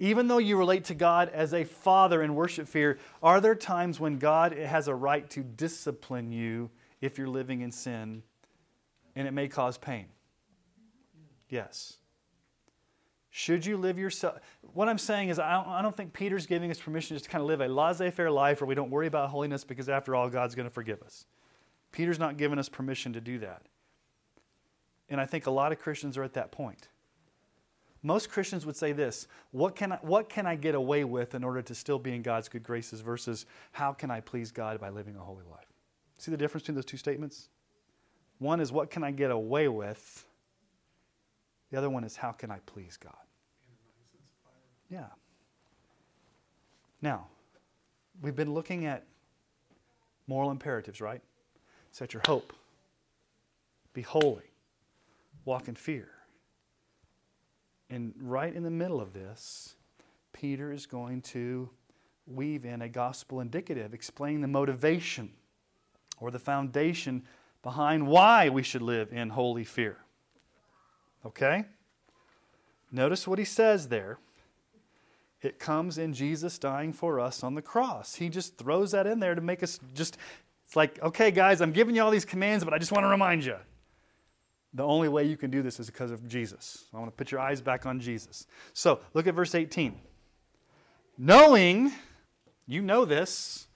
Even though you relate to God as a father and worship fear, are there times when God has a right to discipline you if you're living in sin and it may cause pain? Yes. Should you live yourself? What I'm saying is I don't think Peter's giving us permission just to kind of live a laissez-faire life where we don't worry about holiness because after all, God's going to forgive us. Peter's not giving us permission to do that. And I think a lot of Christians are at that point. Most Christians would say this, what can I get away with in order to still be in God's good graces versus how can I please God by living a holy life? See the difference between those two statements? One is what can I get away with? The other one is how can I please God? Yeah. Now, we've been looking at moral imperatives, right? Set your hope. Be holy. Walk in fear. And right in the middle of this, Peter is going to weave in a gospel indicative, explaining the motivation or the foundation behind why we should live in holy fear. Okay? Notice what he says there. It comes in Jesus dying for us on the cross. He just throws that in there to make us just... It's like, okay, guys, I'm giving you all these commands, but I just want to remind you. The only way you can do this is because of Jesus. I want to put your eyes back on Jesus. So, look at verse 18. Knowing, you know this,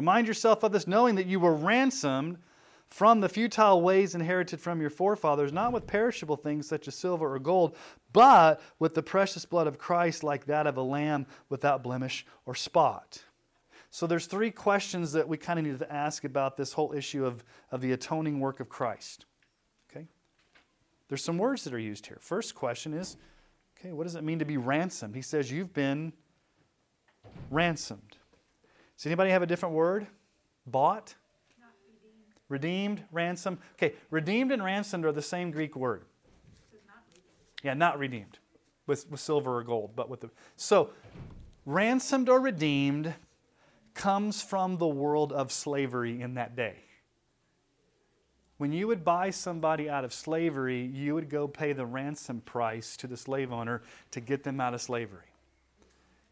Remind yourself of this, knowing that you were ransomed from the futile ways inherited from your forefathers, not with perishable things such as silver or gold, but with the precious blood of Christ like that of a lamb without blemish or spot. So there's three questions that we kind of need to ask about this whole issue of the atoning work of Christ. Okay? There's some words that are used here. First question is, okay, what does it mean to be ransomed? He says, you've been ransomed. Does anybody have a different word? Bought? Redeemed, ransomed. Okay, redeemed and ransomed are the same Greek word. Yeah, not redeemed with silver or gold, but with the... So, ransomed or redeemed comes from the world of slavery in that day. When you would buy somebody out of slavery, you would go pay the ransom price to the slave owner to get them out of slavery.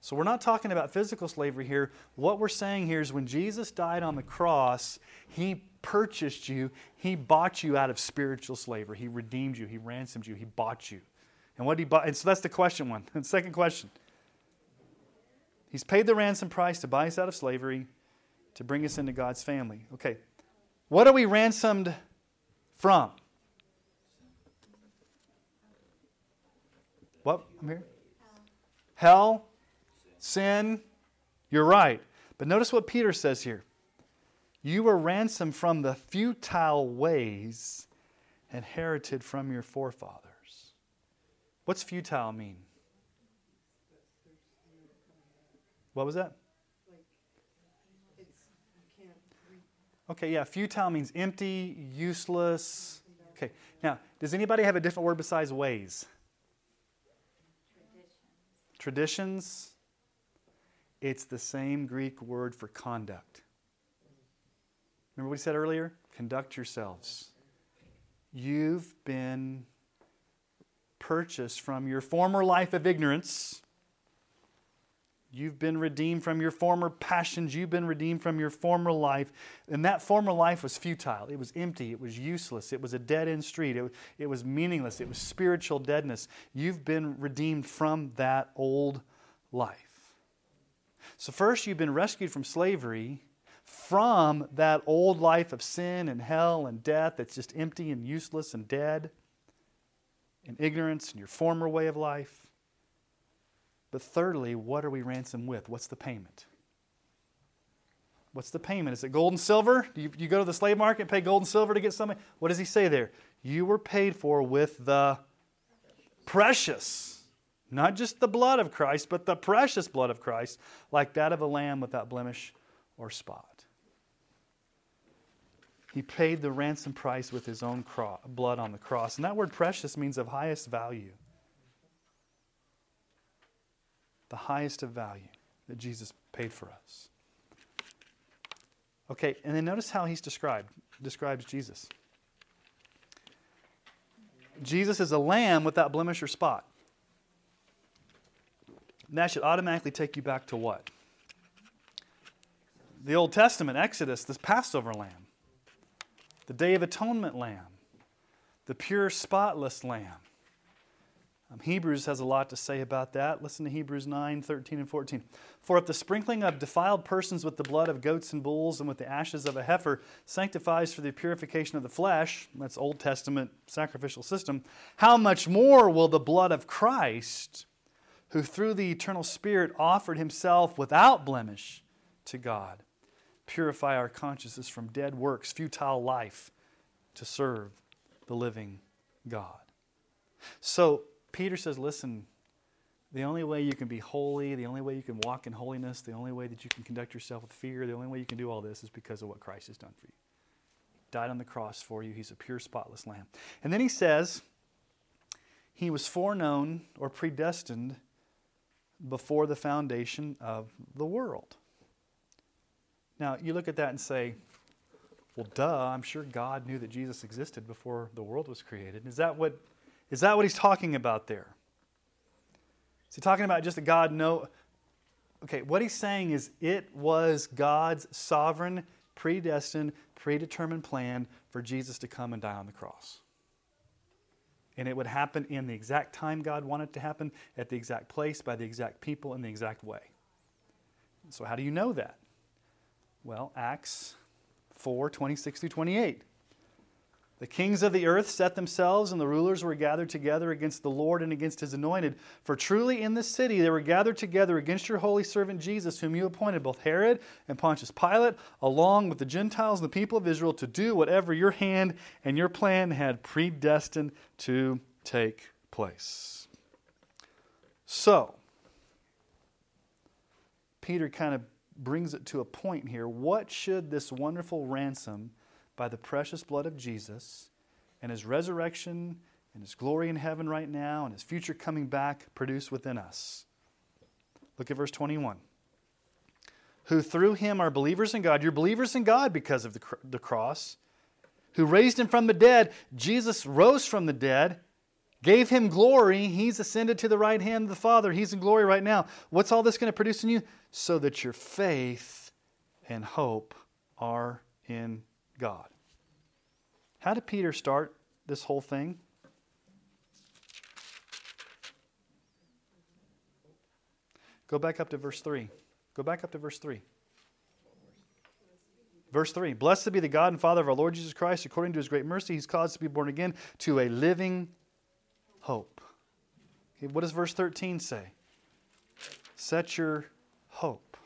So we're not talking about physical slavery here. What we're saying here is when Jesus died on the cross, He purchased you. He bought you out of spiritual slavery. He redeemed you. He ransomed you. He bought you. And what did He buy? And so that's the question one. And second question. He's paid the ransom price to buy us out of slavery, to bring us into God's family. Okay, what are we ransomed from? What? I'm here? Hell, sin, you're right. But notice what Peter says here. You were ransomed from the futile ways inherited from your forefathers. What's futile mean? What was that? Okay, yeah, futile means empty, useless. Okay, now, does anybody have a different word besides ways? Traditions. It's the same Greek word for conduct. Remember what we said earlier? Conduct yourselves. You've been purchased from your former life of ignorance. You've been redeemed from your former passions. You've been redeemed from your former life. And that former life was futile. It was empty. It was useless. It was a dead-end street. It was meaningless. It was spiritual deadness. You've been redeemed from that old life. So first, you've been rescued from slavery, from that old life of sin and hell and death that's just empty and useless and dead and ignorance and your former way of life. But thirdly, what are we ransomed with? What's the payment? What's the payment? Is it gold and silver? Do you go to the slave market and pay gold and silver to get something? What does he say there? You were paid for with the precious, not just the blood of Christ, but the precious blood of Christ, like that of a lamb without blemish or spot. He paid the ransom price with His own blood on the cross. And that word precious means of highest value. The highest of value that Jesus paid for us. Okay, and then notice how He's describes Jesus. Jesus is a lamb without blemish or spot. And that should automatically take you back to what? The Old Testament, Exodus, this Passover lamb, the Day of Atonement lamb, the pure spotless lamb. Hebrews has a lot to say about that. Listen to Hebrews 9, 13 and 14. For if the sprinkling of defiled persons with the blood of goats and bulls and with the ashes of a heifer sanctifies for the purification of the flesh, that's Old Testament sacrificial system, how much more will the blood of Christ, who through the eternal Spirit offered Himself without blemish to God, purify our consciences from dead works, futile life, to serve the living God. So Peter says, listen, the only way you can be holy, the only way you can walk in holiness, the only way that you can conduct yourself with fear, the only way you can do all this is because of what Christ has done for you. He died on the cross for you. He's a pure, spotless lamb. And then he says, He was foreknown or predestined before the foundation of the world. Now, you look at that and say, well, duh, I'm sure God knew that Jesus existed before the world was created. Is that what he's talking about there? Is he talking about just that God know? Okay, what he's saying is it was God's sovereign, predestined, predetermined plan for Jesus to come and die on the cross. And it would happen in the exact time God wanted it to happen, at the exact place, by the exact people, in the exact way. So how do you know that? Well, Acts 4, 26 through 28. The kings of the earth set themselves, and the rulers were gathered together against the Lord and against his anointed. For truly in this city they were gathered together against your holy servant Jesus, whom you appointed, both Herod and Pontius Pilate, along with the Gentiles and the people of Israel, to do whatever your hand and your plan had predestined to take place. So, Peter kind of brings it to a point here. What should this wonderful ransom by the precious blood of Jesus and his resurrection and his glory in heaven right now and his future coming back produce within us? Look at verse 21. Who through him are believers in God. You're believers in God because of the cross. Who raised him from the dead. Jesus rose from the dead. Gave him glory. He's ascended to the right hand of the Father. He's in glory right now. What's all this going to produce in you? So that your faith and hope are in God. How did Peter start this whole thing? Go back up to verse 3. Verse 3. Blessed be the God and Father of our Lord Jesus Christ. According to his great mercy, he's caused to be born again to a living hope. Okay, what does verse 13 say? Set your hope.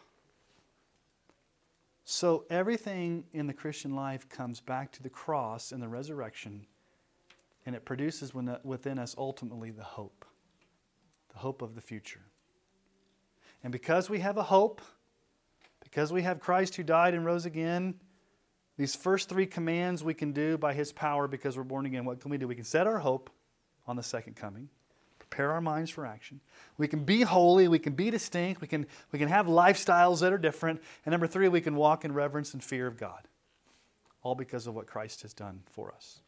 So everything in the Christian life comes back to the cross and the resurrection, and it produces within us ultimately the hope of the future. And because we have a hope, because we have Christ who died and rose again, these first three commands we can do by his power because we're born again. What can we do? We can set our hope on the second coming. Prepare our minds for action. We can be holy. We can be distinct. We can have lifestyles that are different. And number three, we can walk in reverence and fear of God. All because of what Christ has done for us.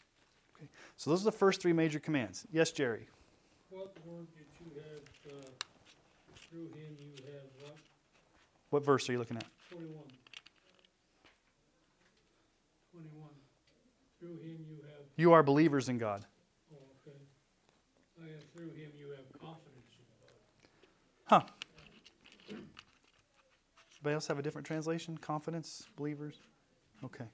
Okay. So those are the first three major commands. Yes, Jerry? What word did you have? Through him you have what? What verse are you looking at? 21. 21. Through him you have... You are believers in God. Oh, okay. Through him you have confidence in God. Huh. Anybody else have a different translation? Confidence? Believers? Okay.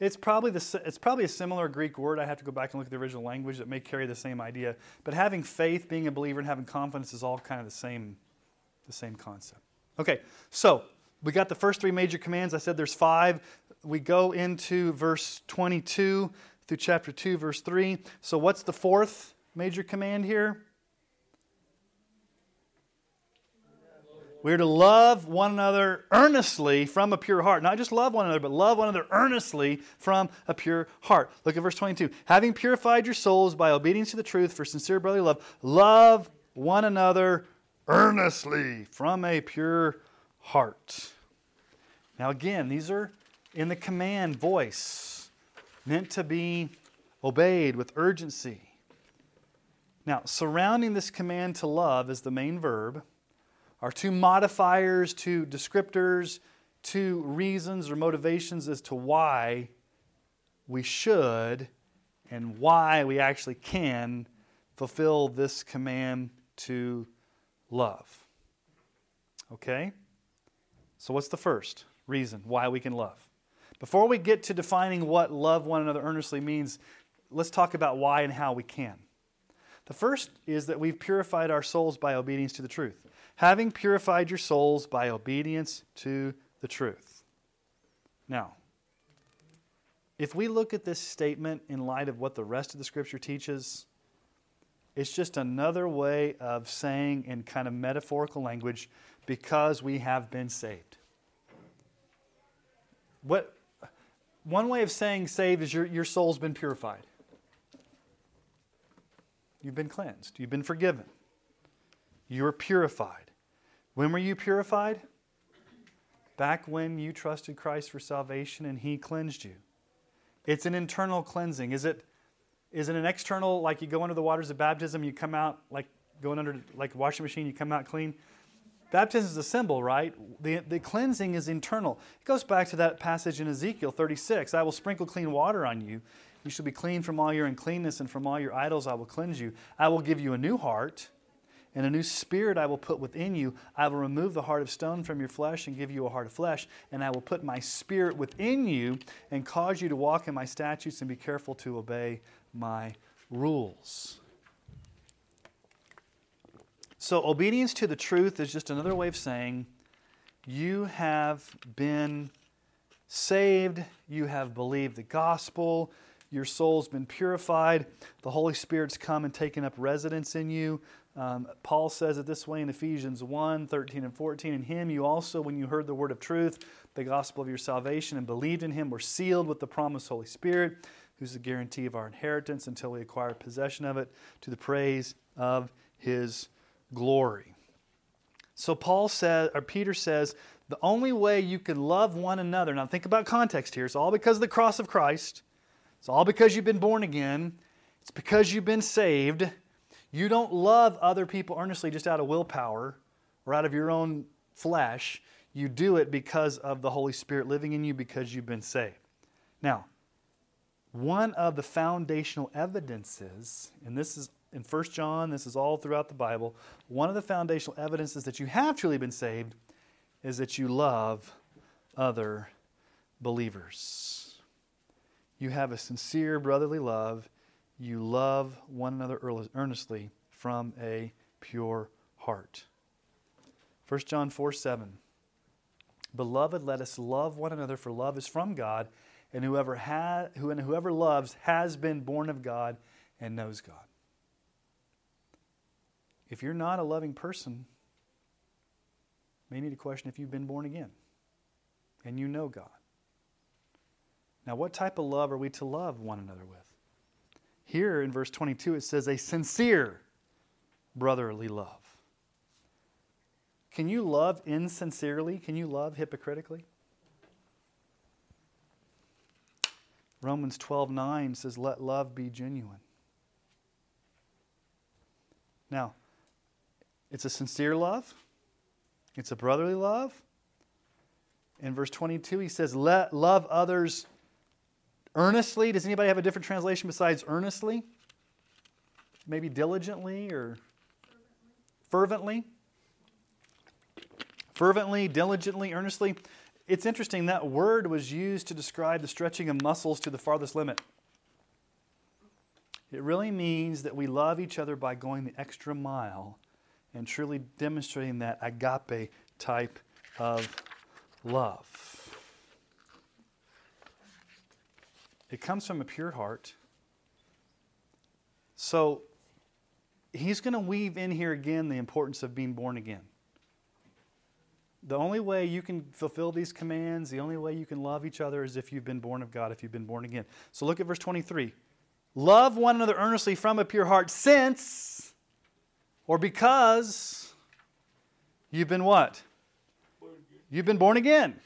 It's probably a similar Greek word. I have to go back and look at the original language that may carry the same idea. But having faith, being a believer, and having confidence is all kind of the same concept. Okay, so we got the first three major commands. I said there's five. We go into verse 22. Through chapter 2, verse 3. So what's the fourth major command here? We're to love one another earnestly from a pure heart. Not just love one another, but love one another earnestly from a pure heart. Look at verse 22. Having purified your souls by obedience to the truth for sincere brotherly love, love one another earnestly from a pure heart. Now again, these are in the command voice, meant to be obeyed with urgency. Now, surrounding this command to love as the main verb are two modifiers, two descriptors, two reasons or motivations as to why we should and why we actually can fulfill this command to love. Okay? So what's the first reason why we can love? Before we get to defining what love one another earnestly means, let's talk about why and how we can. The first is that we've purified our souls by obedience to the truth. Having purified your souls by obedience to the truth. Now, if we look at this statement in light of what the rest of the Scripture teaches, it's just another way of saying in kind of metaphorical language, because we have been saved. What? One way of saying saved is your soul's been purified. You've been cleansed. You've been forgiven. You're purified. When were you purified? Back when you trusted Christ for salvation and He cleansed you. It's an internal cleansing. Is it an external, like you go under the waters of baptism, you come out like going under like a washing machine, you come out clean? Baptism is a symbol, right? The cleansing is internal. It goes back to that passage in Ezekiel 36. I will sprinkle clean water on you. You shall be clean from all your uncleanness, and from all your idols I will cleanse you. I will give you a new heart, And a new spirit I will put within you. I will remove the heart of stone from your flesh and give you a heart of flesh. And I will put my spirit within you and cause you to walk in my statutes and be careful to obey my rules. So obedience to the truth is just another way of saying you have been saved, you have believed the gospel, your soul's been purified, the Holy Spirit's come and taken up residence in you. Paul says it this way in Ephesians 1, 13 and 14, "In him you also, when you heard the word of truth, the gospel of your salvation, and believed in him, were sealed with the promised Holy Spirit, who's the guarantee of our inheritance until we acquire possession of it, to the praise of his glory." So Paul says, or Peter says, the only way you can love one another, now think about context here, it's all because of the cross of Christ, it's all because you've been born again, it's because you've been saved. You don't love other people earnestly just out of willpower or out of your own flesh. You do it because of the Holy Spirit living in you because you've been saved. Now, one of the foundational evidences, and this is in 1 John, this is all throughout the Bible, one of the foundational evidences that you have truly been saved is that you love other believers. You have a sincere brotherly love. You love one another earnestly from a pure heart. 1 John 4, 7. "Beloved, let us love one another, for love is from God, and whoever loves has been born of God and knows God." If you're not a loving person, you may need to question if you've been born again and you know God. Now, what type of love are we to love one another with? Here in verse 22, it says a sincere brotherly love. Can you love insincerely? Can you love hypocritically? Romans 12:9 says, "Let love be genuine." Now, it's a sincere love. It's a brotherly love. In verse 22, he says, "Let love others earnestly." Does anybody have a different translation besides earnestly? Maybe diligently or fervently? Fervently, diligently, earnestly. It's interesting, that word was used to describe the stretching of muscles to the farthest limit. It really means that we love each other by going the extra mile and truly demonstrating that agape type of love. It comes from a pure heart. So he's going to weave in here again the importance of being born again. The only way you can fulfill these commands, the only way you can love each other is if you've been born of God, if you've been born again. So look at verse 23. "Love one another earnestly from a pure heart, since," or because, "you've been" what? You've been born again.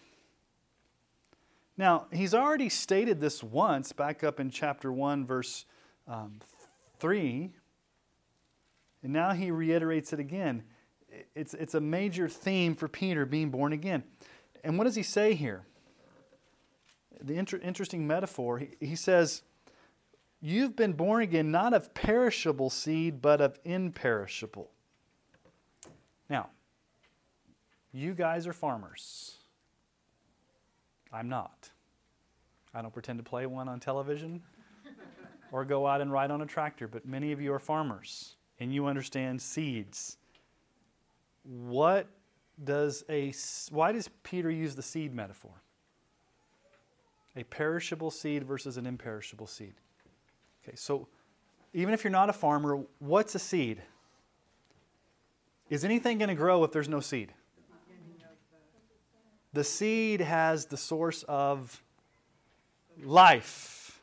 Now, he's already stated this once, back up in chapter 1, verse 3. And now he reiterates it again. It's a major theme for Peter, being born again. And what does he say here? The interesting metaphor. He says, "You've been born again, not of perishable seed, but of imperishable." Now, you guys are farmers. I'm not. I don't pretend to play one on television or go out and ride on a tractor, but many of you are farmers and you understand seeds. Why does Peter use the seed metaphor? A perishable seed versus an imperishable seed. Okay, so even if you're not a farmer, what's a seed? Is anything going to grow if there's no seed? The seed has the source of life.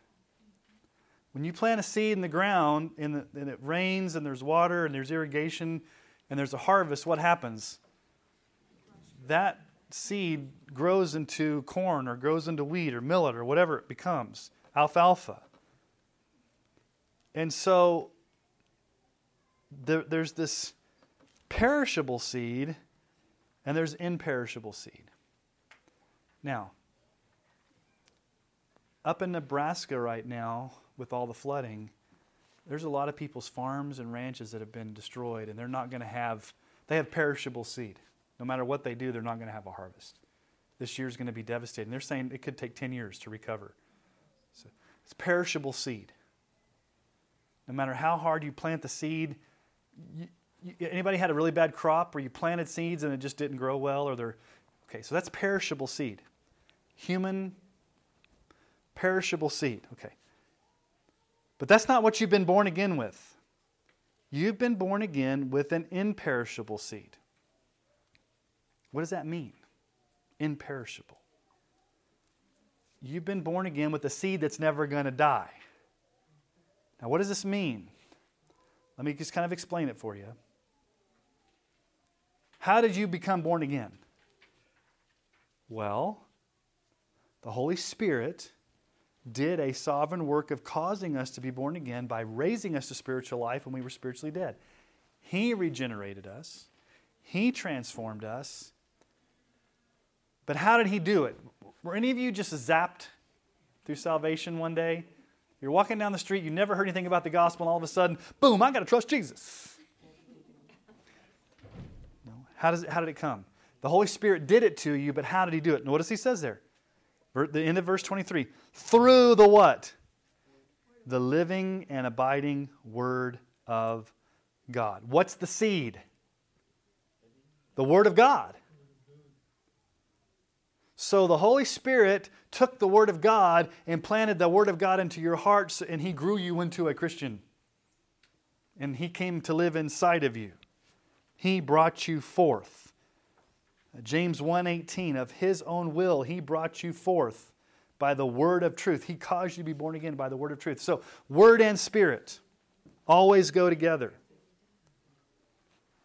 When you plant a seed in the ground and it rains and there's water and there's irrigation and there's a harvest, what happens? That seed grows into corn or grows into wheat or millet or whatever it becomes, alfalfa. And so there's this perishable seed and there's imperishable seed. Now, up in Nebraska right now, with all the flooding, There's a lot of people's farms and ranches that have been destroyed, and they're not going to have, they have perishable seed. No matter what they do, they're not going to have a harvest. This year's going to be devastating. They're saying it could take 10 years to recover. So it's perishable seed. No matter how hard you plant the seed, anybody had a really bad crop where you planted seeds and it just didn't grow well, or they're, okay, so that's perishable seed. Human perishable seed, okay. But that's not what you've been born again with. You've been born again with an imperishable seed. What does that mean? Imperishable. You've been born again with a seed that's never going to die. Now, what does this mean? Let me just kind of explain it for you. How did you become born again? Well, the Holy Spirit did a sovereign work of causing us to be born again by raising us to spiritual life when we were spiritually dead. He regenerated us. He transformed us. But how did He do it? Were any of you just zapped through salvation one day? You're walking down the street, you never heard anything about the gospel, and all of a sudden, boom, I got to trust Jesus. No. How did it come? The Holy Spirit did it to you, but how did He do it? Notice He says there. The end of verse 23, through the what? The living and abiding Word of God. What's the seed? The Word of God. So the Holy Spirit took the Word of God and planted the Word of God into your hearts, and He grew you into a Christian. And He came to live inside of you. He brought you forth. James 1:18, of His own will He brought you forth by the word of truth. He caused you to be born again by the word of truth. So word and spirit always go together.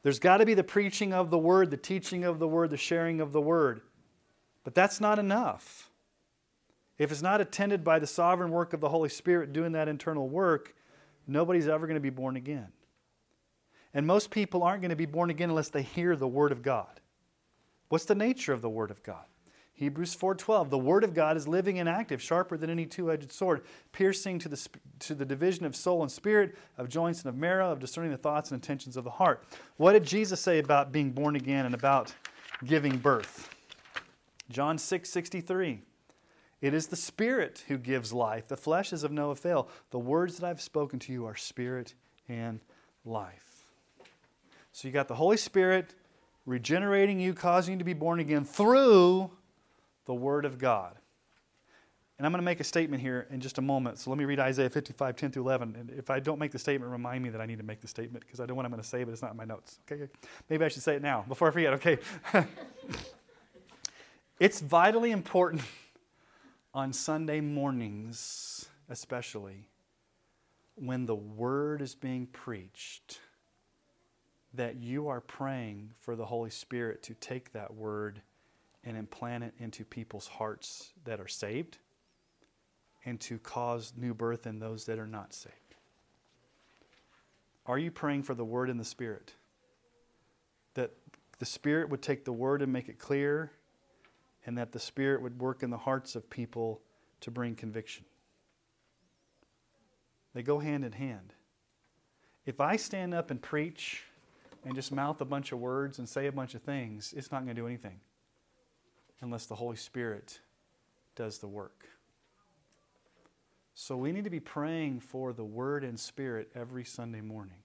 There's got to be the preaching of the word, the teaching of the word, the sharing of the word. But that's not enough. If it's not attended by the sovereign work of the Holy Spirit doing that internal work, nobody's ever going to be born again. And most people aren't going to be born again unless they hear the word of God. What's the nature of the Word of God? Hebrews 4:12, the Word of God is living and active, sharper than any two-edged sword, piercing to the division of soul and spirit, of joints and of marrow, of discerning the thoughts and intentions of the heart. What did Jesus say about being born again and about giving birth? John 6:63, it is the Spirit who gives life. The flesh is of no avail. The words that I've spoken to you are spirit and life. So you got the Holy Spirit regenerating you, causing you to be born again through the Word of God. And I'm going to make a statement here in just a moment. So let me read Isaiah 55, 10 through 11. And if I don't make the statement, remind me that I need to make the statement, because I know what I'm going to say, but it's not in my notes. Okay? Maybe I should say it now before I forget. Okay. It's vitally important on Sunday mornings, especially when the Word is being preached, that you are praying for the Holy Spirit to take that word and implant it into people's hearts that are saved, and to cause new birth in those that are not saved. Are you praying for the Word and the Spirit? That the Spirit would take the Word and make it clear, and that the Spirit would work in the hearts of people to bring conviction. They go hand in hand. If I stand up and preach and just mouth a bunch of words and say a bunch of things, it's not going to do anything unless the Holy Spirit does the work. So we need to be praying for the Word and Spirit every Sunday morning,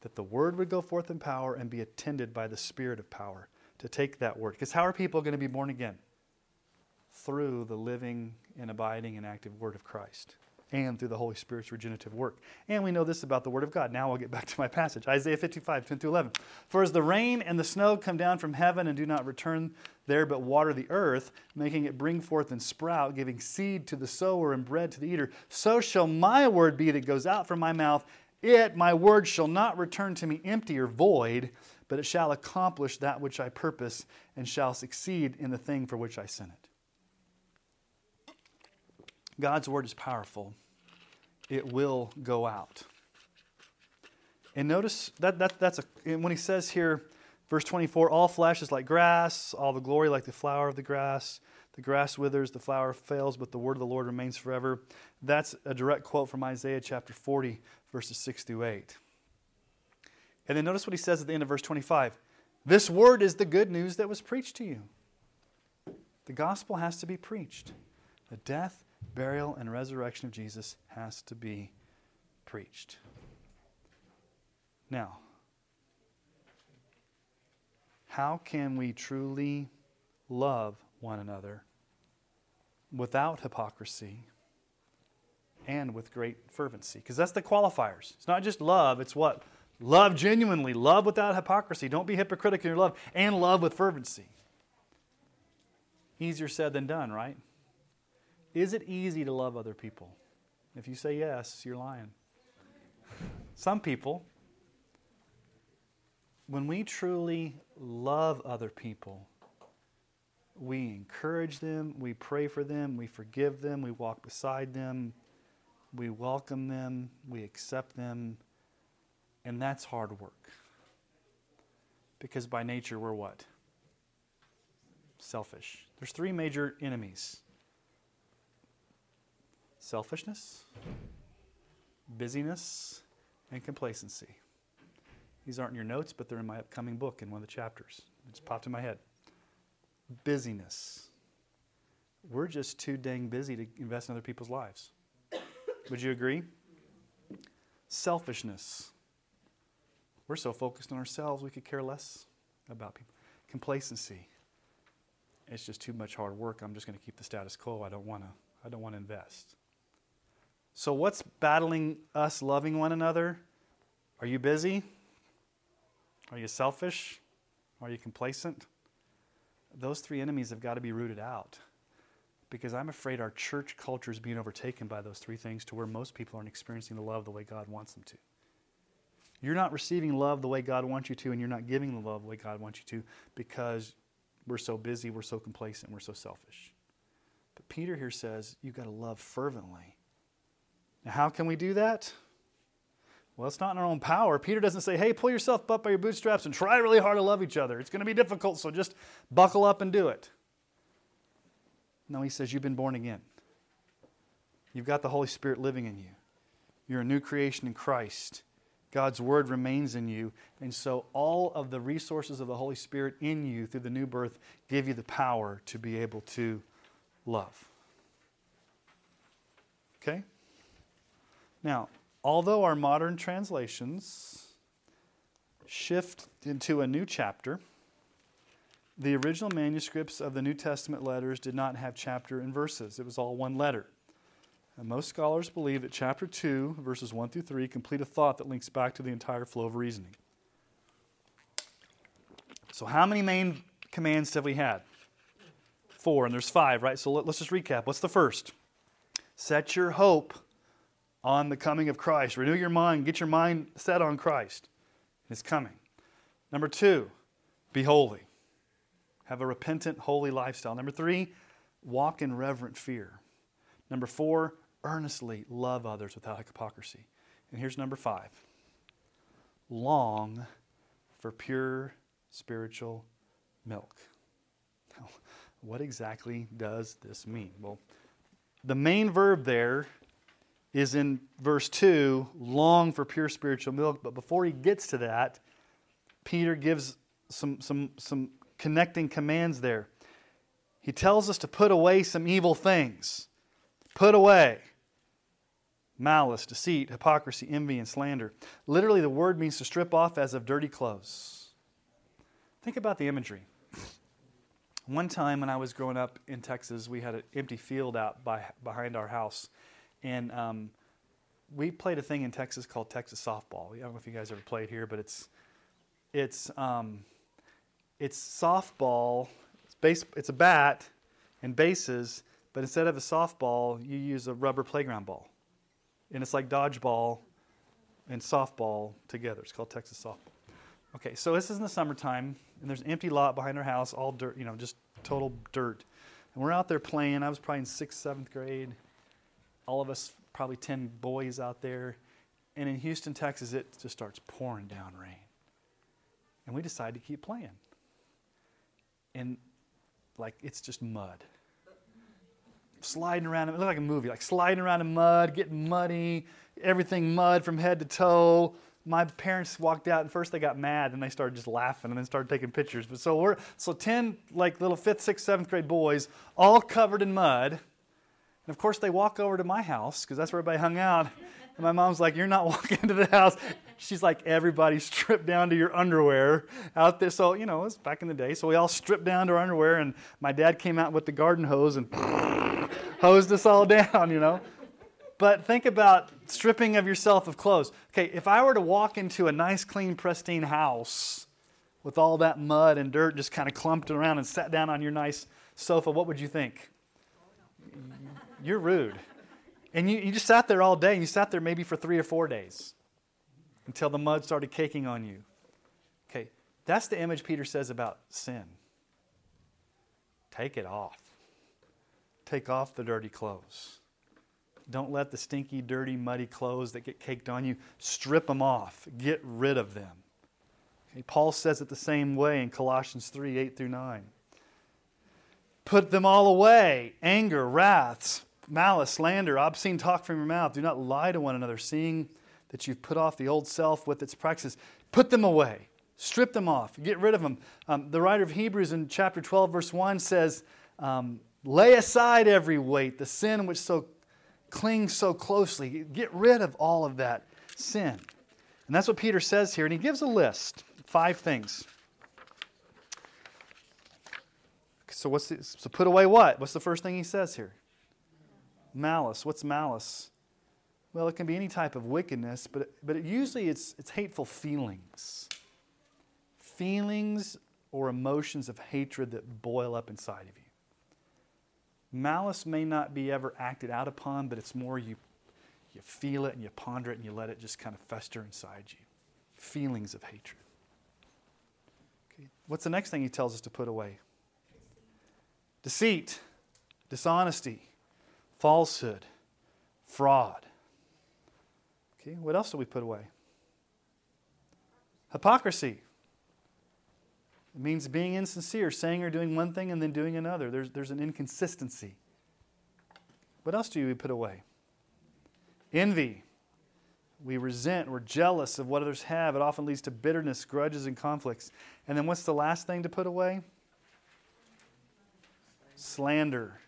that the Word would go forth in power and be attended by the Spirit of power to take that Word. Because how are people going to be born again? Through the living and abiding and active Word of Christ, and through the Holy Spirit's regenerative work. And we know this about the Word of God. Now I'll get back to my passage. Isaiah 55, 10 through 11. For as the rain and the snow come down from heaven and do not return there, but water the earth, making it bring forth and sprout, giving seed to the sower and bread to the eater, so shall my word be that goes out from my mouth. It, my word, shall not return to me empty or void, but it shall accomplish that which I purpose, and shall succeed in the thing for which I sent it. God's word is powerful. It will go out. And notice when he says here, verse 24, all flesh is like grass, all the glory like the flower of the grass. The grass withers, the flower fails, but the word of the Lord remains forever. That's a direct quote from Isaiah chapter 40, verses 6 through 8. And then notice what he says at the end of verse 25. This word is the good news that was preached to you. The gospel has to be preached. The death, burial, and resurrection of Jesus has to be preached. Now, how can we truly love one another without hypocrisy and with great fervency? Because that's the qualifiers. It's not just love, it's what? Love genuinely. Love without hypocrisy. Don't be hypocritical in your love. And love with fervency. Easier said than done, right? Is it easy to love other people? If you say yes, you're lying. Some people, when we truly love other people, we encourage them, we pray for them, we forgive them, we walk beside them, we welcome them, we accept them. And that's hard work. Because by nature, we're what? Selfish. There's three major enemies. Selfishness, busyness, and complacency. These aren't in your notes, but they're in my upcoming book in one of the chapters. It just popped in my head. Busyness. We're just too dang busy to invest in other people's lives. Would you agree? Selfishness. We're so focused on ourselves, we could care less about people. Complacency. It's just too much hard work. I'm just going to keep the status quo. I don't want to invest. So what's battling us loving one another? Are you busy? Are you selfish? Are you complacent? Those three enemies have got to be rooted out. Because I'm afraid our church culture is being overtaken by those three things to where most people aren't experiencing the love the way God wants them to. You're not receiving love the way God wants you to, and you're not giving the love the way God wants you to because we're so busy, we're so complacent, we're so selfish. But Peter here says, you've got to love fervently. Now, how can we do that? Well, it's not in our own power. Peter doesn't say, hey, pull yourself up by your bootstraps and try really hard to love each other. It's going to be difficult, so just buckle up and do it. No, he says, you've been born again. You've got the Holy Spirit living in you. You're a new creation in Christ. God's Word remains in you, and so all of the resources of the Holy Spirit in you through the new birth give you the power to be able to love. Okay? Now, although our modern translations shift into a new chapter, the original manuscripts of the New Testament letters did not have chapter and verses. It was all one letter. And most scholars believe that chapter 2, verses 1 through 3, complete a thought that links back to the entire flow of reasoning. So how many main commands have we had? 4, and there's 5, right? So let's just recap. What's the first? Set your hope on the coming of Christ. Renew your mind. Get your mind set on Christ. His coming. Number 2, be holy. Have a repentant, holy lifestyle. Number 3, walk in reverent fear. Number 4, earnestly love others without hypocrisy. And here's number 5. Long for pure spiritual milk. Now, what exactly does this mean? Well, the main verb there is in verse 2, long for pure spiritual milk. But before he gets to that, Peter gives some connecting commands there. He tells us to put away some evil things. Put away malice, deceit, hypocrisy, envy, and slander. Literally, the word means to strip off as of dirty clothes. Think about the imagery. One time when I was growing up in Texas, we had an empty field out behind our house. And we played a thing in Texas called Texas softball. I don't know if you guys ever played here, but it's softball. It's a bat and bases. But instead of a softball, you use a rubber playground ball. And it's like dodgeball and softball together. It's called Texas softball. Okay, so this is in the summertime, and there's an empty lot behind our house, all dirt, just total dirt. And we're out there playing. I was probably in 6th, 7th grade. All of us, probably 10 boys out there. And in Houston, Texas, it just starts pouring down rain. And we decide to keep playing. And, it's just mud. sliding around. It looked like a movie, like sliding around in mud, getting muddy, everything mud from head to toe. My parents walked out, and first they got mad, and they started just laughing, and then started taking pictures. But so 10 like little 5th, 6th, 7th grade boys, all covered in mud. And of course they walk over to my house, because that's where everybody hung out. And my mom's like, "You're not walking into the house." She's like, "Everybody's stripped down to your underwear out there." So, you know, it was back in the day. So we all stripped down to our underwear, and my dad came out with the garden hose and hosed us all down, you know. But think about stripping of yourself of clothes. Okay, if I were to walk into a nice, clean, pristine house with all that mud and dirt just kind of clumped around and sat down on your nice sofa, what would you think? You're rude. And you just sat there all day, and you sat there maybe for 3 or 4 days until the mud started caking on you. Okay, that's the image Peter says about sin. Take it off. Take off the dirty clothes. Don't let the stinky, dirty, muddy clothes that get caked on you, strip them off. Get rid of them. Okay, Paul says it the same way in Colossians 3, 8 through 9. Put them all away. Anger, wrath, malice, slander, obscene talk from your mouth. Do not lie to one another, seeing that you've put off the old self with its practices. Put them away. Strip them off. Get rid of them. The writer of Hebrews in chapter 12, verse 1 says, lay aside every weight, the sin which so cling so closely. Get rid of all of that sin. And that's what Peter says here. And he gives a list, 5 things. So put away what? What's the first thing he says here? Malice. What's malice? Well, it can be any type of wickedness, but usually it's hateful feelings. Feelings or emotions of hatred that boil up inside of you. Malice may not be ever acted out upon, but it's more you feel it and you ponder it and you let it just kind of fester inside you. Feelings of hatred. Okay. What's the next thing he tells us to put away? Deceit, dishonesty, falsehood, fraud. Okay. What else do we put away? Hypocrisy. It means being insincere, saying or doing one thing and then doing another. There's an inconsistency. What else do you put away? Envy. We resent, we're jealous of what others have. It often leads to bitterness, grudges, and conflicts. And then what's the last thing to put away? Slander.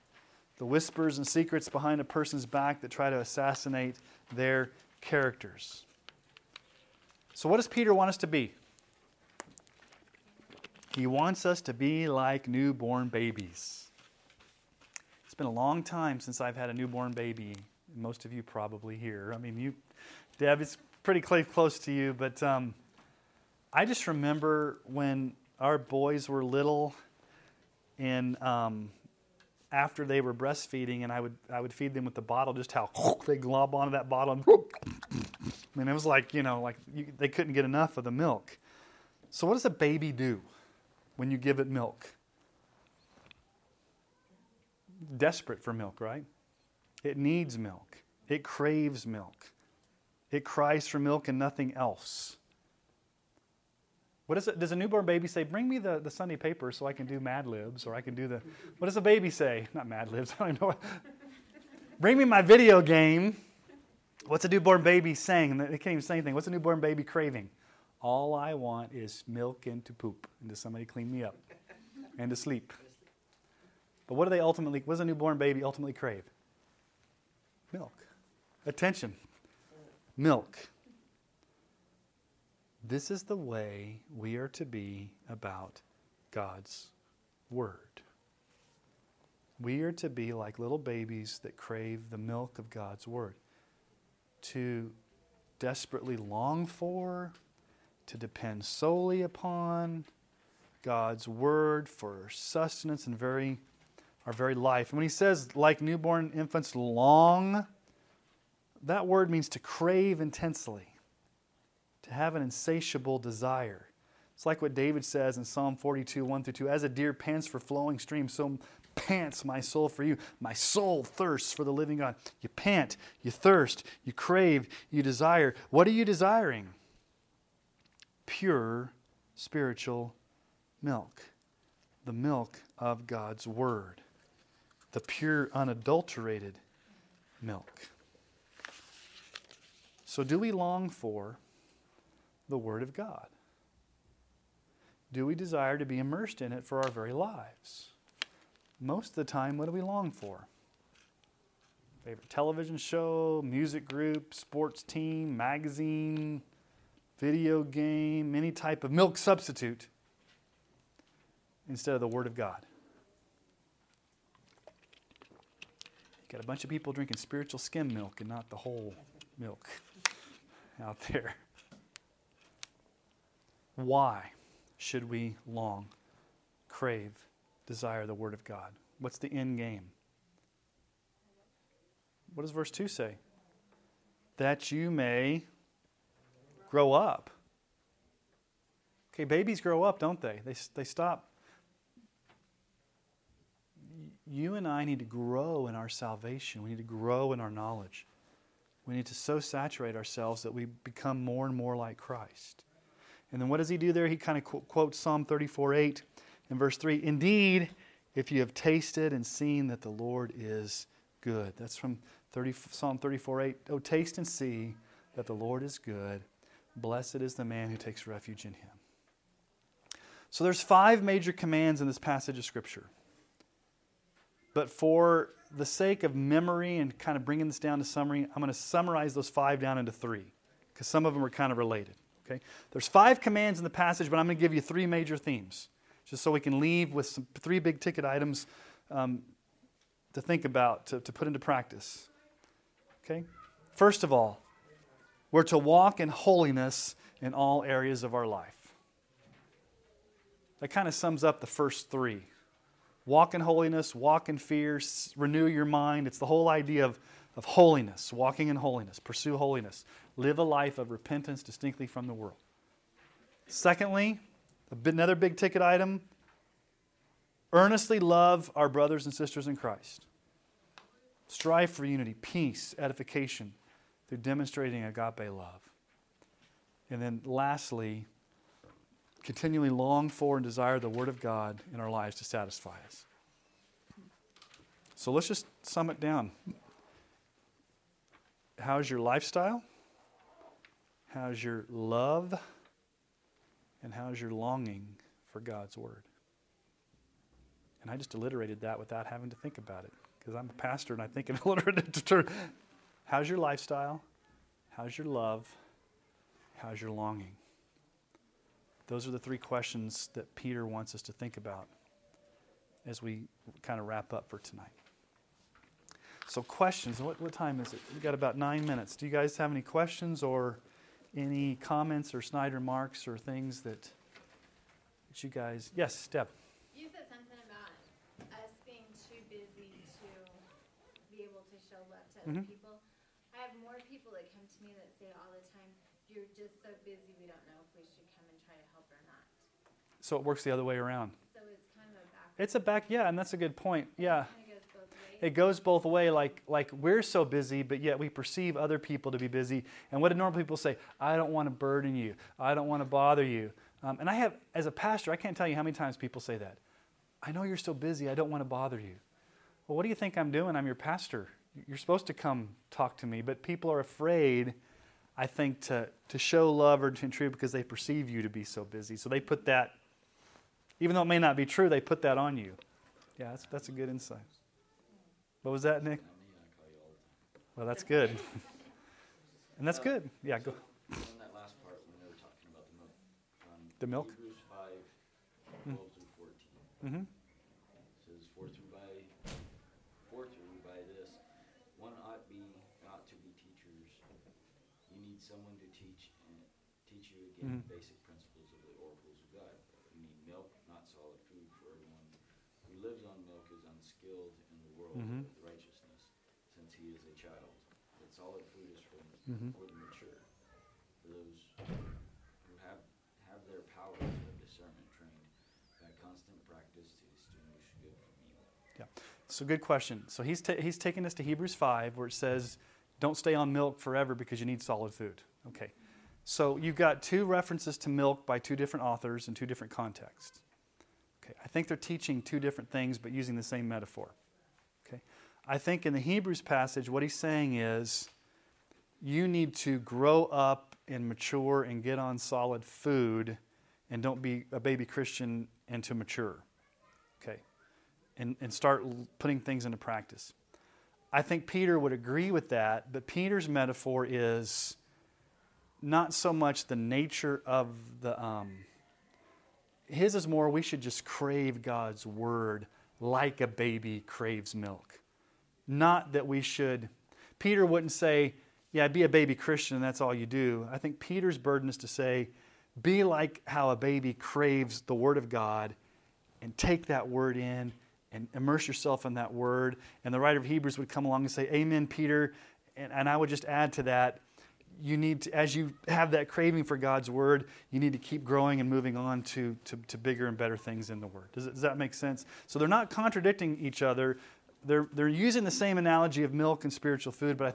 The whispers and secrets behind a person's back that try to assassinate their characters. So what does Peter want us to be? He wants us to be like newborn babies. It's been a long time since I've had a newborn baby. Most of you probably here. I mean, you, Deb, it's pretty close to you. But I just remember when our boys were little, and after they were breastfeeding, and I would feed them with the bottle, just how they glob onto that bottle. And it was like, you know, they couldn't get enough of the milk. So what does a baby do when you give it milk? Desperate for milk, right? It needs milk. It craves milk. It cries for milk and nothing else. What is it? Does a newborn baby say, bring me the Sunday paper so I can do Mad Libs, or I can do the... What does a baby say? Not Mad Libs, I don't know. Bring me my video game. What's a newborn baby saying? They can't even say anything. What's a newborn baby craving? All I want is milk and to poop and to somebody clean me up and to sleep. But what does a newborn baby ultimately crave? Milk. Attention. Milk. This is the way we are to be about God's Word. We are to be like little babies that crave the milk of God's Word. To desperately long for, to depend solely upon God's Word for sustenance and our very life. And when he says, like newborn infants long, that word means to crave intensely, to have an insatiable desire. It's like what David says in Psalm 42, 1 through 2, as a deer pants for flowing streams, so pants my soul for you. My soul thirsts for the living God. You pant, you thirst, you crave, you desire. What are you desiring? Pure spiritual milk, the milk of God's Word. the pure, unadulterated milk. So do we long for the Word of God? Do we desire to be immersed in it for our very lives? Most of the time, what do we long for? Favorite television show, music group, sports team, magazine, video game, any type of milk substitute instead of the Word of God. Got a bunch of people drinking spiritual skim milk and not the whole milk out there. Why should we long, crave, desire the Word of God? What's the end game? What does verse 2 say? That you may grow up. Okay, babies grow up, don't they? They stop. You and I need to grow in our salvation. We need to grow in our knowledge. We need to so saturate ourselves that we become more and more like Christ. And then what does he do there? He kind of quotes Psalm 34:8 and verse 3. Indeed, if you have tasted and seen that the Lord is good. That's from Psalm 34:8. Oh, taste and see that the Lord is good. Blessed is the man who takes refuge in him. So there's 5 major commands in this passage of Scripture. But for the sake of memory and kind of bringing this down to summary, I'm going to summarize those 5 down into 3, because some of them are kind of related. Okay, there's 5 commands in the passage, but I'm going to give you 3 major themes, just so we can leave with some 3 big ticket items to think about, to put into practice. Okay, first of all, we're to walk in holiness in all areas of our life. That kind of sums up the first 3. Walk in holiness, walk in fear, renew your mind. It's the whole idea of holiness, walking in holiness, pursue holiness. Live a life of repentance distinctly from the world. Secondly, another big ticket item, earnestly love our brothers and sisters in Christ. Strive for unity, peace, edification through demonstrating agape love. And then lastly, continually long for and desire the Word of God in our lives to satisfy us. So let's just sum it down. How's your lifestyle? How's your love? And how's your longing for God's Word? And I just alliterated that without having to think about it, because I'm a pastor and I think in alliterative terms. How's your lifestyle? How's your love? How's your longing? Those are the 3 questions that Peter wants us to think about as we kind of wrap up for tonight. So questions. What time is it? We've got about 9 minutes. Do you guys have any questions or any comments or snide remarks or things that you guys... Yes, Deb. You said something about us being too busy to be able to show love to other people. I have more people that come to me that say all the time, you're just so busy we don't know if we should come and try to help or not. So it works the other way around. So it's kind of a back. Yeah, and that's a good point. Yeah. It goes both ways, like we're so busy, but yet we perceive other people to be busy. And what do normal people say? I don't want to burden you. I don't want to bother you. And I have, as a pastor, I can't tell you how many times people say that. I know you're so busy. I don't want to bother you. Well, what do you think I'm doing? I'm your pastor. You're supposed to come talk to me. But people are afraid, I think, to show love or to intrude because they perceive you to be so busy. So they put that, even though it may not be true, they put that on you. Yeah, that's a good insight. What was that, Nick? Well, that's good. And that's good. Yeah, go. On that last part, when they were talking about the milk. The milk? Hebrews 5, 12 through 14. It says, for through by this, one ought be not to be teachers. You need someone to teach and teach you again basic principles of the oracles of God. You need milk, not solid food, for everyone who lives on milk is unskilled in the world of righteousness, since he is a child. But solid food is for the mature, for those who have their powers of discernment trained by constant practice to distinguish good from evil. Yeah, so good question. So he's taking us to Hebrews 5, where it says, don't stay on milk forever because you need solid food. Okay, so you've got 2 references to milk by 2 different authors in 2 different contexts. Okay, I think they're teaching 2 different things but using the same metaphor. I think in the Hebrews passage, what he's saying is you need to grow up and mature and get on solid food and don't be a baby Christian and to mature. Okay. And start putting things into practice. I think Peter would agree with that, but Peter's metaphor is not so much the nature of the... his is more we should just crave God's word like a baby craves milk. Not that we should... Peter wouldn't say, yeah, be a baby Christian and that's all you do. I think Peter's burden is to say, be like how a baby craves the word of God and take that word in and immerse yourself in that word. And the writer of Hebrews would come along and say, amen, Peter. And I would just add to that, you need to, as you have that craving for God's word, you need to keep growing and moving on to bigger and better things in the word. Does that make sense? So they're not contradicting each other. They're using the same analogy of milk and spiritual food, but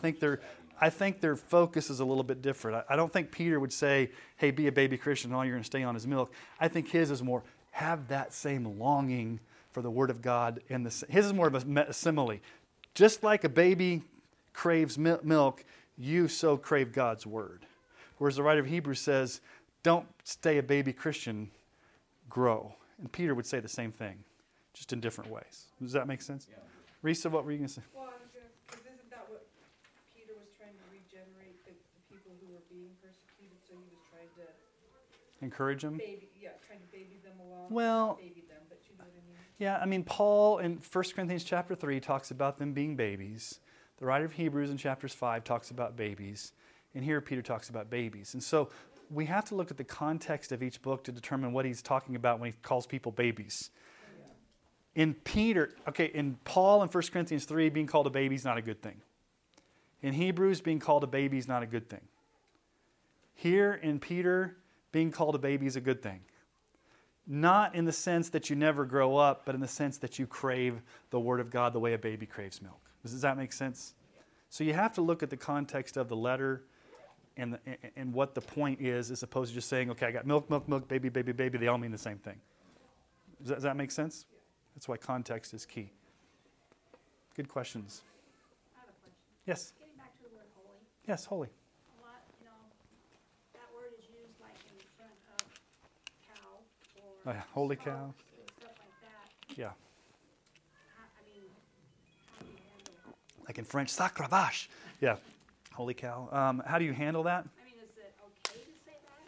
I think their focus is a little bit different. I don't think Peter would say, hey, be a baby Christian and all you're going to stay on is milk. I think his is more, have that same longing for the word of God. And his is more of a simile. Just like a baby craves milk, you so crave God's word. Whereas the writer of Hebrews says, don't stay a baby Christian, grow. And Peter would say the same thing, just in different ways. Does that make sense? Yeah. Risa, what were you going to say? Well, isn't that what Peter was trying to regenerate the people who were being persecuted? So he was trying to... encourage them? Trying to baby them along. Well... baby them, but you know what I mean? Yeah, I mean, Paul in 1 Corinthians chapter 3 talks about them being babies. The writer of Hebrews in chapters 5 talks about babies. And here Peter talks about babies. And so we have to look at the context of each book to determine what he's talking about when he calls people babies. In Paul in 1 Corinthians 3, being called a baby is not a good thing. In Hebrews, being called a baby is not a good thing. Here in Peter, being called a baby is a good thing. Not in the sense that you never grow up, but in the sense that you crave the word of God the way a baby craves milk. Does that make sense? So you have to look at the context of the letter and what the point is, as opposed to just saying, okay, I got milk, milk, milk, baby, baby, baby. They all mean the same thing. Does that make sense? That's why context is key. Good questions. I have a question. Yes. Getting back to the word holy. Yes, holy. A lot, that word is used like in front of cow or holy cow. Stuff like that. Yeah. How do you handle it? Like in French, sacre vache. Yeah, holy cow. How do you handle that? I mean, is it okay to say that?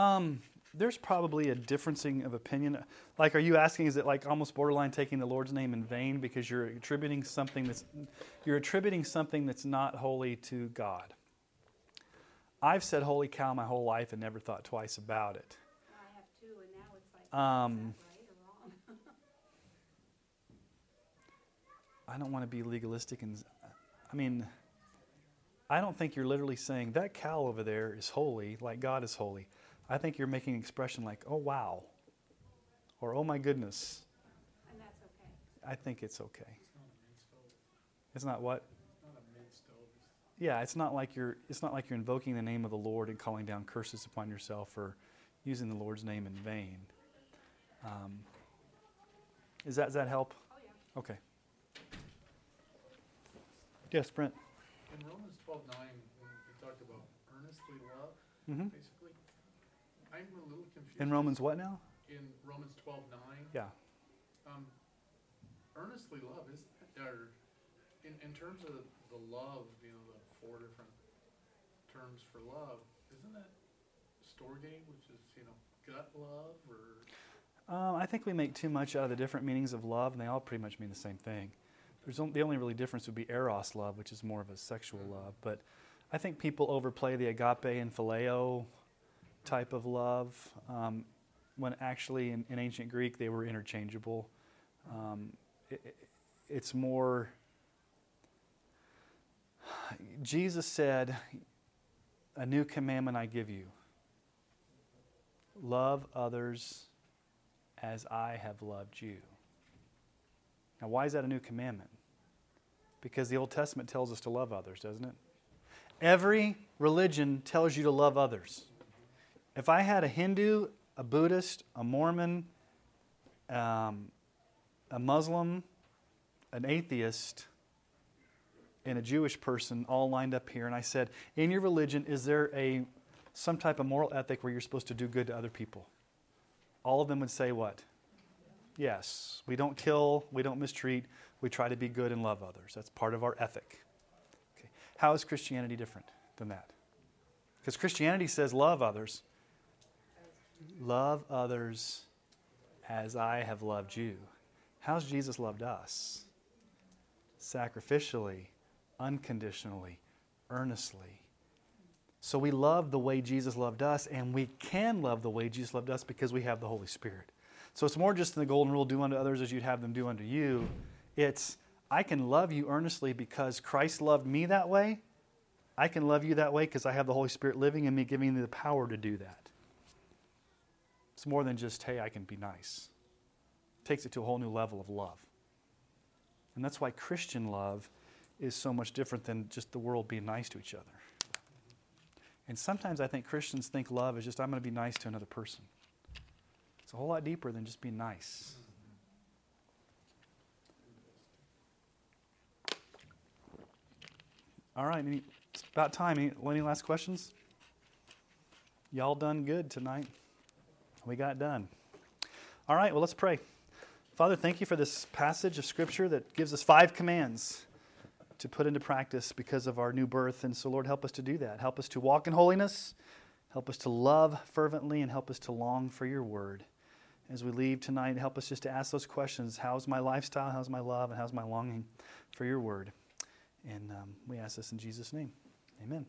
Or is it... There's probably a differencing of opinion. Like, are you asking, is it like almost borderline taking the Lord's name in vain because you're attributing something that's not holy to God? I've said holy cow my whole life and never thought twice about it. I have too, and now it's like, is that right or wrong? I don't want to be legalistic, I don't think you're literally saying that cow over there is holy, like God is holy. I think you're making an expression like, oh, wow, or oh, my goodness. And that's okay. I think it's okay. It's not what? It's not a mid stove. Yeah, it's not like you're invoking the name of the Lord and calling down curses upon yourself or using the Lord's name in vain. Does that help? Oh, yeah. Okay. Yes, Brent. In Romans 12:9, when we talked about earnestly love, basically, I'm a little confused. In Romans what now? In Romans 12:9. Yeah. Earnestly love is in terms of the love, the four different terms for love. Isn't that storge, which is gut love, or? I think we make too much out of the different meanings of love, and they all pretty much mean the same thing. The only really difference would be eros love, which is more of a sexual love. But I think people overplay the agape and phileo type of love, when actually in ancient Greek they were interchangeable. It's more, Jesus said, a new commandment I give you. Love others as I have loved you. Now why is that a new commandment? Because the Old Testament tells us to love others, doesn't it? Every religion tells you to love others. If I had a Hindu, a Buddhist, a Mormon, a Muslim, an atheist, and a Jewish person all lined up here. And I said, in your religion, is there some type of moral ethic where you're supposed to do good to other people? All of them would say what? Yes. We don't kill. We don't mistreat. We try to be good and love others. That's part of our ethic. Okay. How is Christianity different than that? Because Christianity says love others. Love others as I have loved you. How's Jesus loved us? Sacrificially, unconditionally, earnestly. So we love the way Jesus loved us, and we can love the way Jesus loved us because we have the Holy Spirit. So it's more just than the golden rule, do unto others as you'd have them do unto you. It's, I can love you earnestly because Christ loved me that way. I can love you that way because I have the Holy Spirit living in me, giving me the power to do that. It's more than just, hey, I can be nice. It takes it to a whole new level of love. And that's why Christian love is so much different than just the world being nice to each other. And sometimes I think Christians think love is just, I'm going to be nice to another person. It's a whole lot deeper than just being nice. All right, it's about time. Any last questions? Y'all done good tonight. We got done. All right, well, let's pray. Father, thank you for this passage of Scripture that gives us 5 commands to put into practice because of our new birth. And so, Lord, help us to do that. Help us to walk in holiness. Help us to love fervently, and help us to long for your word. As we leave tonight, help us just to ask those questions. How's my lifestyle? How's my love? And how's my longing for your word? And we ask this in Jesus' name. Amen.